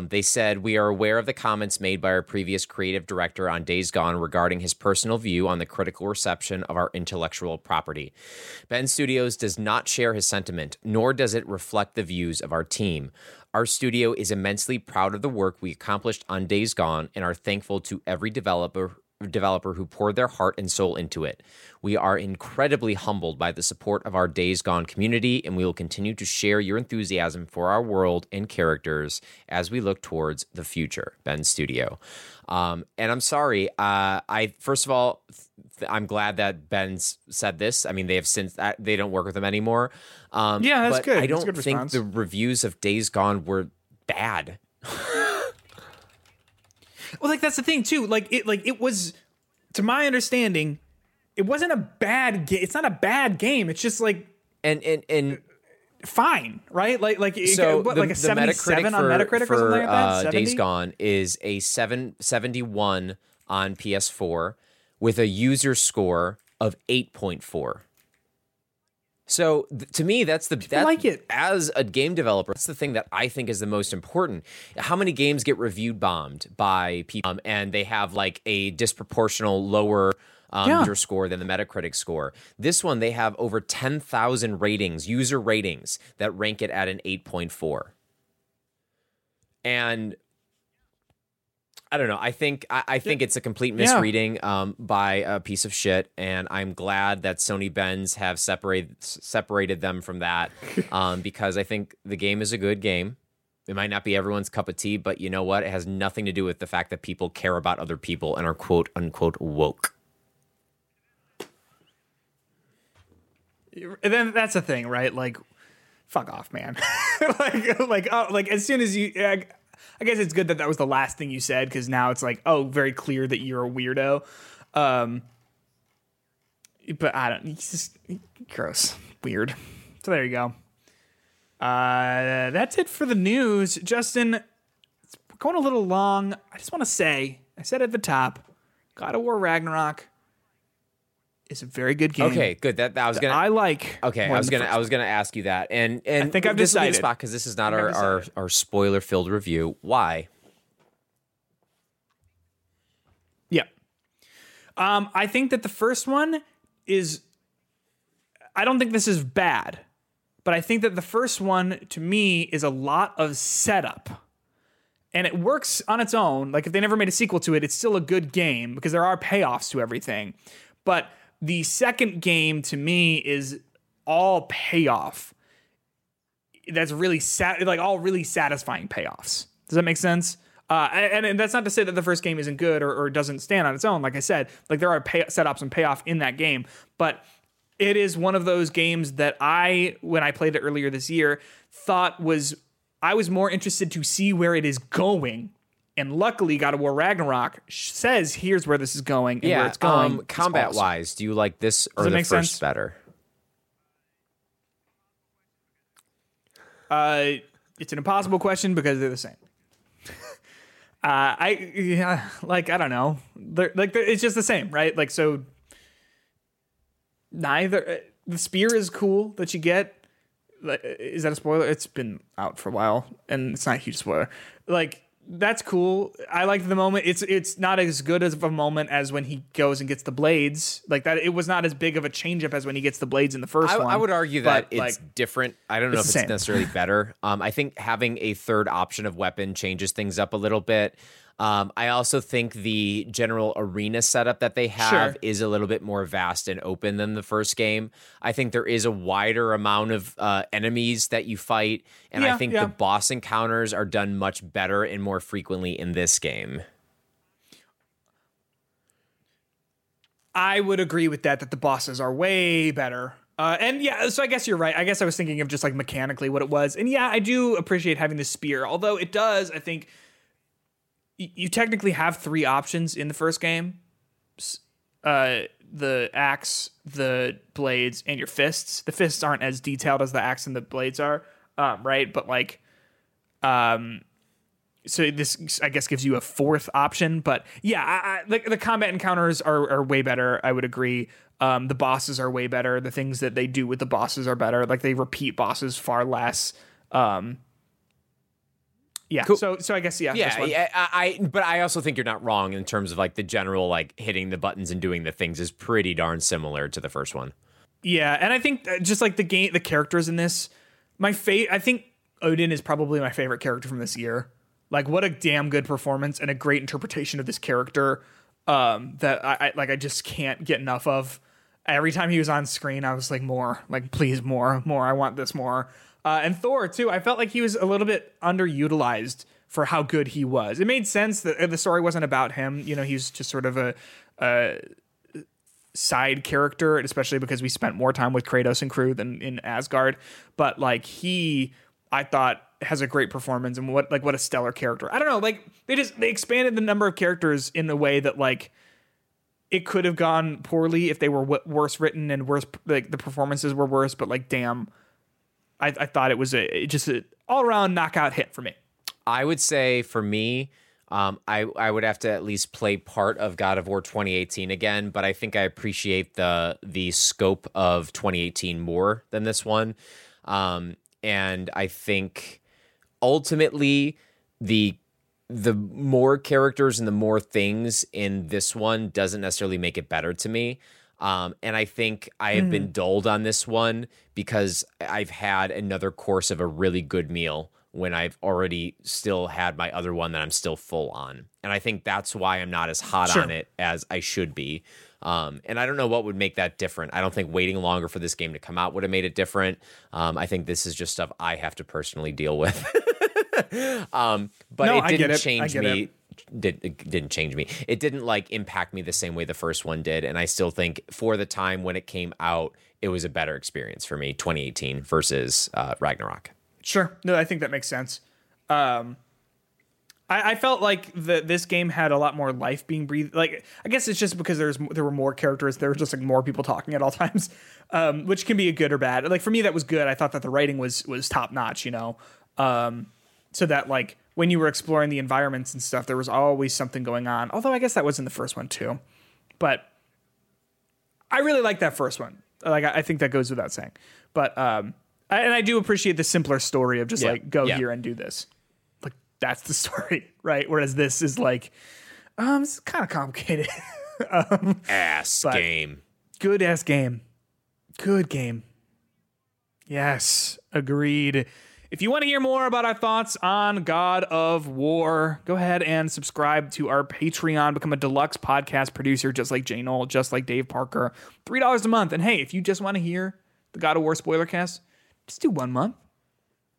They said, "We are aware of the comments made by our previous creative director on Days Gone regarding his personal view on the critical reception of our intellectual property. Ben Studios does not share his sentiment, nor does it reflect the views of our team. Our studio is immensely proud of the work we accomplished on Days Gone and are thankful to every developer who poured their heart and soul into it. We are incredibly humbled by the support of our Days Gone community, and we will continue to share your enthusiasm for our world and characters as we look towards the future, Ben Studio." And I'm sorry. I'm glad that Ben's said this. I mean, they have since they don't work with him anymore. That's but good. I don't think response. The reviews of Days Gone were bad. Well, like, that's the thing too. Like it was, to my understanding, it wasn't a bad game. It's not a bad game. It's just like and fine, right? Like it, so what, the, like a 77 on Metacritic or something like that. Days Gone is a 71 on PS4 with a user score of 8.4. So to me, that's as a game developer, that's the thing that I think is the most important. How many games get review bombed by people and they have like a disproportional lower your score than the Metacritic score? This one, they have over 10,000 ratings, user ratings that rank it at an 8.4. And I don't know. I think it's a complete misreading by a piece of shit, and I'm glad that Sony Benz have separated them from that because I think the game is a good game. It might not be everyone's cup of tea, but you know what? It has nothing to do with the fact that people care about other people and are quote unquote woke. And then that's the thing, right? Like, fuck off, man. As soon as you. I guess it's good that was the last thing you said, because now it's like, oh, very clear that you're a weirdo. But I don't. It's just gross. Weird. So there you go. That's it for the news. Justin, it's going a little long. I just want to say, I said at the top, God of War Ragnarok is a very good game. Okay, good. I was gonna ask you that, and I think I've decided spot because this is not our spoiler filled review. Why? Yeah, I think that the first one is. I don't think this is bad, but I think that the first one to me is a lot of setup, and it works on its own. Like if they never made a sequel to it, it's still a good game because there are payoffs to everything, but. The second game to me is all payoff. That's really all really satisfying payoffs. Does that make sense? And that's not to say that the first game isn't good or doesn't stand on its own. Like I said, like there are setups and payoff in that game, but it is one of those games that I, when I played it earlier this year, I was more interested to see where it is going. And luckily, God of War Ragnarok says, here's where this is going and where it's going. Combat-wise, do you like this or the first sense? Better? It's an impossible question because they're the same. I don't know. It's just the same, right? Like, so neither. The spear is cool that you get. Is that a spoiler? It's been out for a while, and it's not a huge spoiler. Like... That's cool. I liked the moment. It's not as good of a moment as when he goes and gets the blades. Like that, it was not as big of a change up as when he gets the blades in the first one. I would argue that it's different. I don't know if it's necessarily better. I think having a third option of weapon changes things up a little bit. I also think the general arena setup that they have is a little bit more vast and open than the first game. I think there is a wider amount of enemies that you fight, and I think the boss encounters are done much better and more frequently in this game. I would agree with that the bosses are way better. So I guess you're right. I guess I was thinking of just like mechanically what it was. And yeah, I do appreciate having the spear, although it does, I think... You technically have three options in the first game, the axe, the blades, and your fists. The fists aren't as detailed as the axe and the blades are, right? But like, so this I guess gives you a fourth option. But yeah, the combat encounters are way better. I would agree. The bosses are way better. The things that they do with the bosses are better. Like they repeat bosses far less. Yeah. Cool. So I guess this one. But I also think you're not wrong in terms of like the general like hitting the buttons and doing the things is pretty darn similar to the first one. Yeah, and I think just like the game, the characters in this, I think Odin is probably my favorite character from this year. Like, what a damn good performance and a great interpretation of this character that I just can't get enough of. Every time he was on screen, I was like, more, like, please, more. I want this more. And Thor, too, I felt like he was a little bit underutilized for how good he was. It made sense that the story wasn't about him. You know, he was just sort of a side character, especially because we spent more time with Kratos and crew than in Asgard. But, like, he, I thought, has a great performance and what a stellar character. I don't know, like, they expanded the number of characters in a way that, like, it could have gone poorly if they were worse written and worse, like, the performances were worse, but, like, damn... I thought it was just an all-around knockout hit for me. I would say for me, I would have to at least play part of God of War 2018 again, but I think I appreciate the scope of 2018 more than this one. And I think ultimately the more characters and the more things in this one doesn't necessarily make it better to me. And I think I have been dulled on this one because I've had another course of a really good meal when I've already still had my other one that I'm still full on. And I think that's why I'm not as hot on it as I should be. And I don't know what would make that different. I don't think waiting longer for this game to come out would have made it different. I think this is just stuff I have to personally deal with. But no, it didn't change me. It didn't like impact me the same way the first one did. And I still think for the time when it came out, it was a better experience for me, 2018 versus Ragnarok. Sure. No, I think that makes sense. I felt like this game had a lot more life being breathed. Like, I guess it's just because there were more characters. There were just like more people talking at all times, which can be a good or bad. Like for me, that was good. I thought that the writing was top notch, you know? So that like when you were exploring the environments and stuff, there was always something going on. Although I guess that was in the first one too, but I really like that first one. Like, I think that goes without saying, but, and I do appreciate the simpler story of just here and do this. Like that's the story, right? Whereas this is like, it's kind of complicated. Good ass game. Good game. Yes. Agreed. If you want to hear more about our thoughts on God of War, go ahead and subscribe to our Patreon. Become a deluxe podcast producer, just like Jay Knoll, just like Dave Parker. $3 a month. And hey, if you just want to hear the God of War spoiler cast, just do 1 month.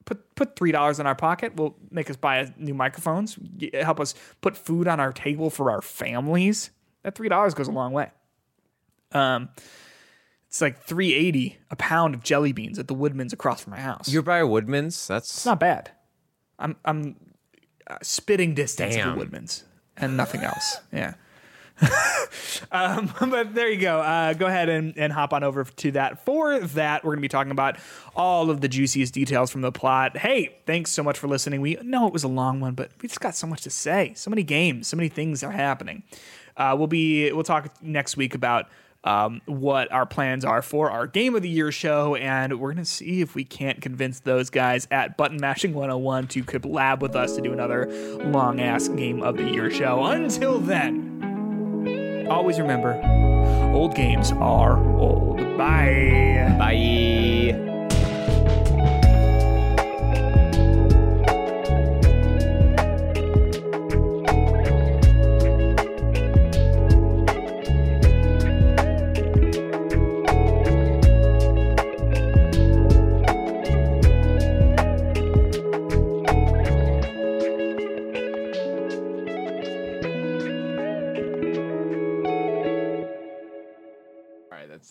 Put $3 in our pocket. We'll make us buy new microphones. Help us put food on our table for our families. That $3 goes a long way. It's like $3.80 a pound of jelly beans at the Woodman's across from my house. You're by a Woodman's? That's not bad. I'm spitting distance to Woodman's and nothing else. Yeah. But there you go. Go ahead and hop on over to that. For that, we're going to be talking about all of the juiciest details from the plot. Hey, thanks so much for listening. We know it was a long one, but we just got so much to say. So many games, so many things are happening. We'll talk next week about what our plans are for our Game of the Year show, and we're going to see if we can't convince those guys at Button Mashing 101 to collab with us to do another long-ass Game of the Year show. Until then, always remember, old games are old. Bye. Bye.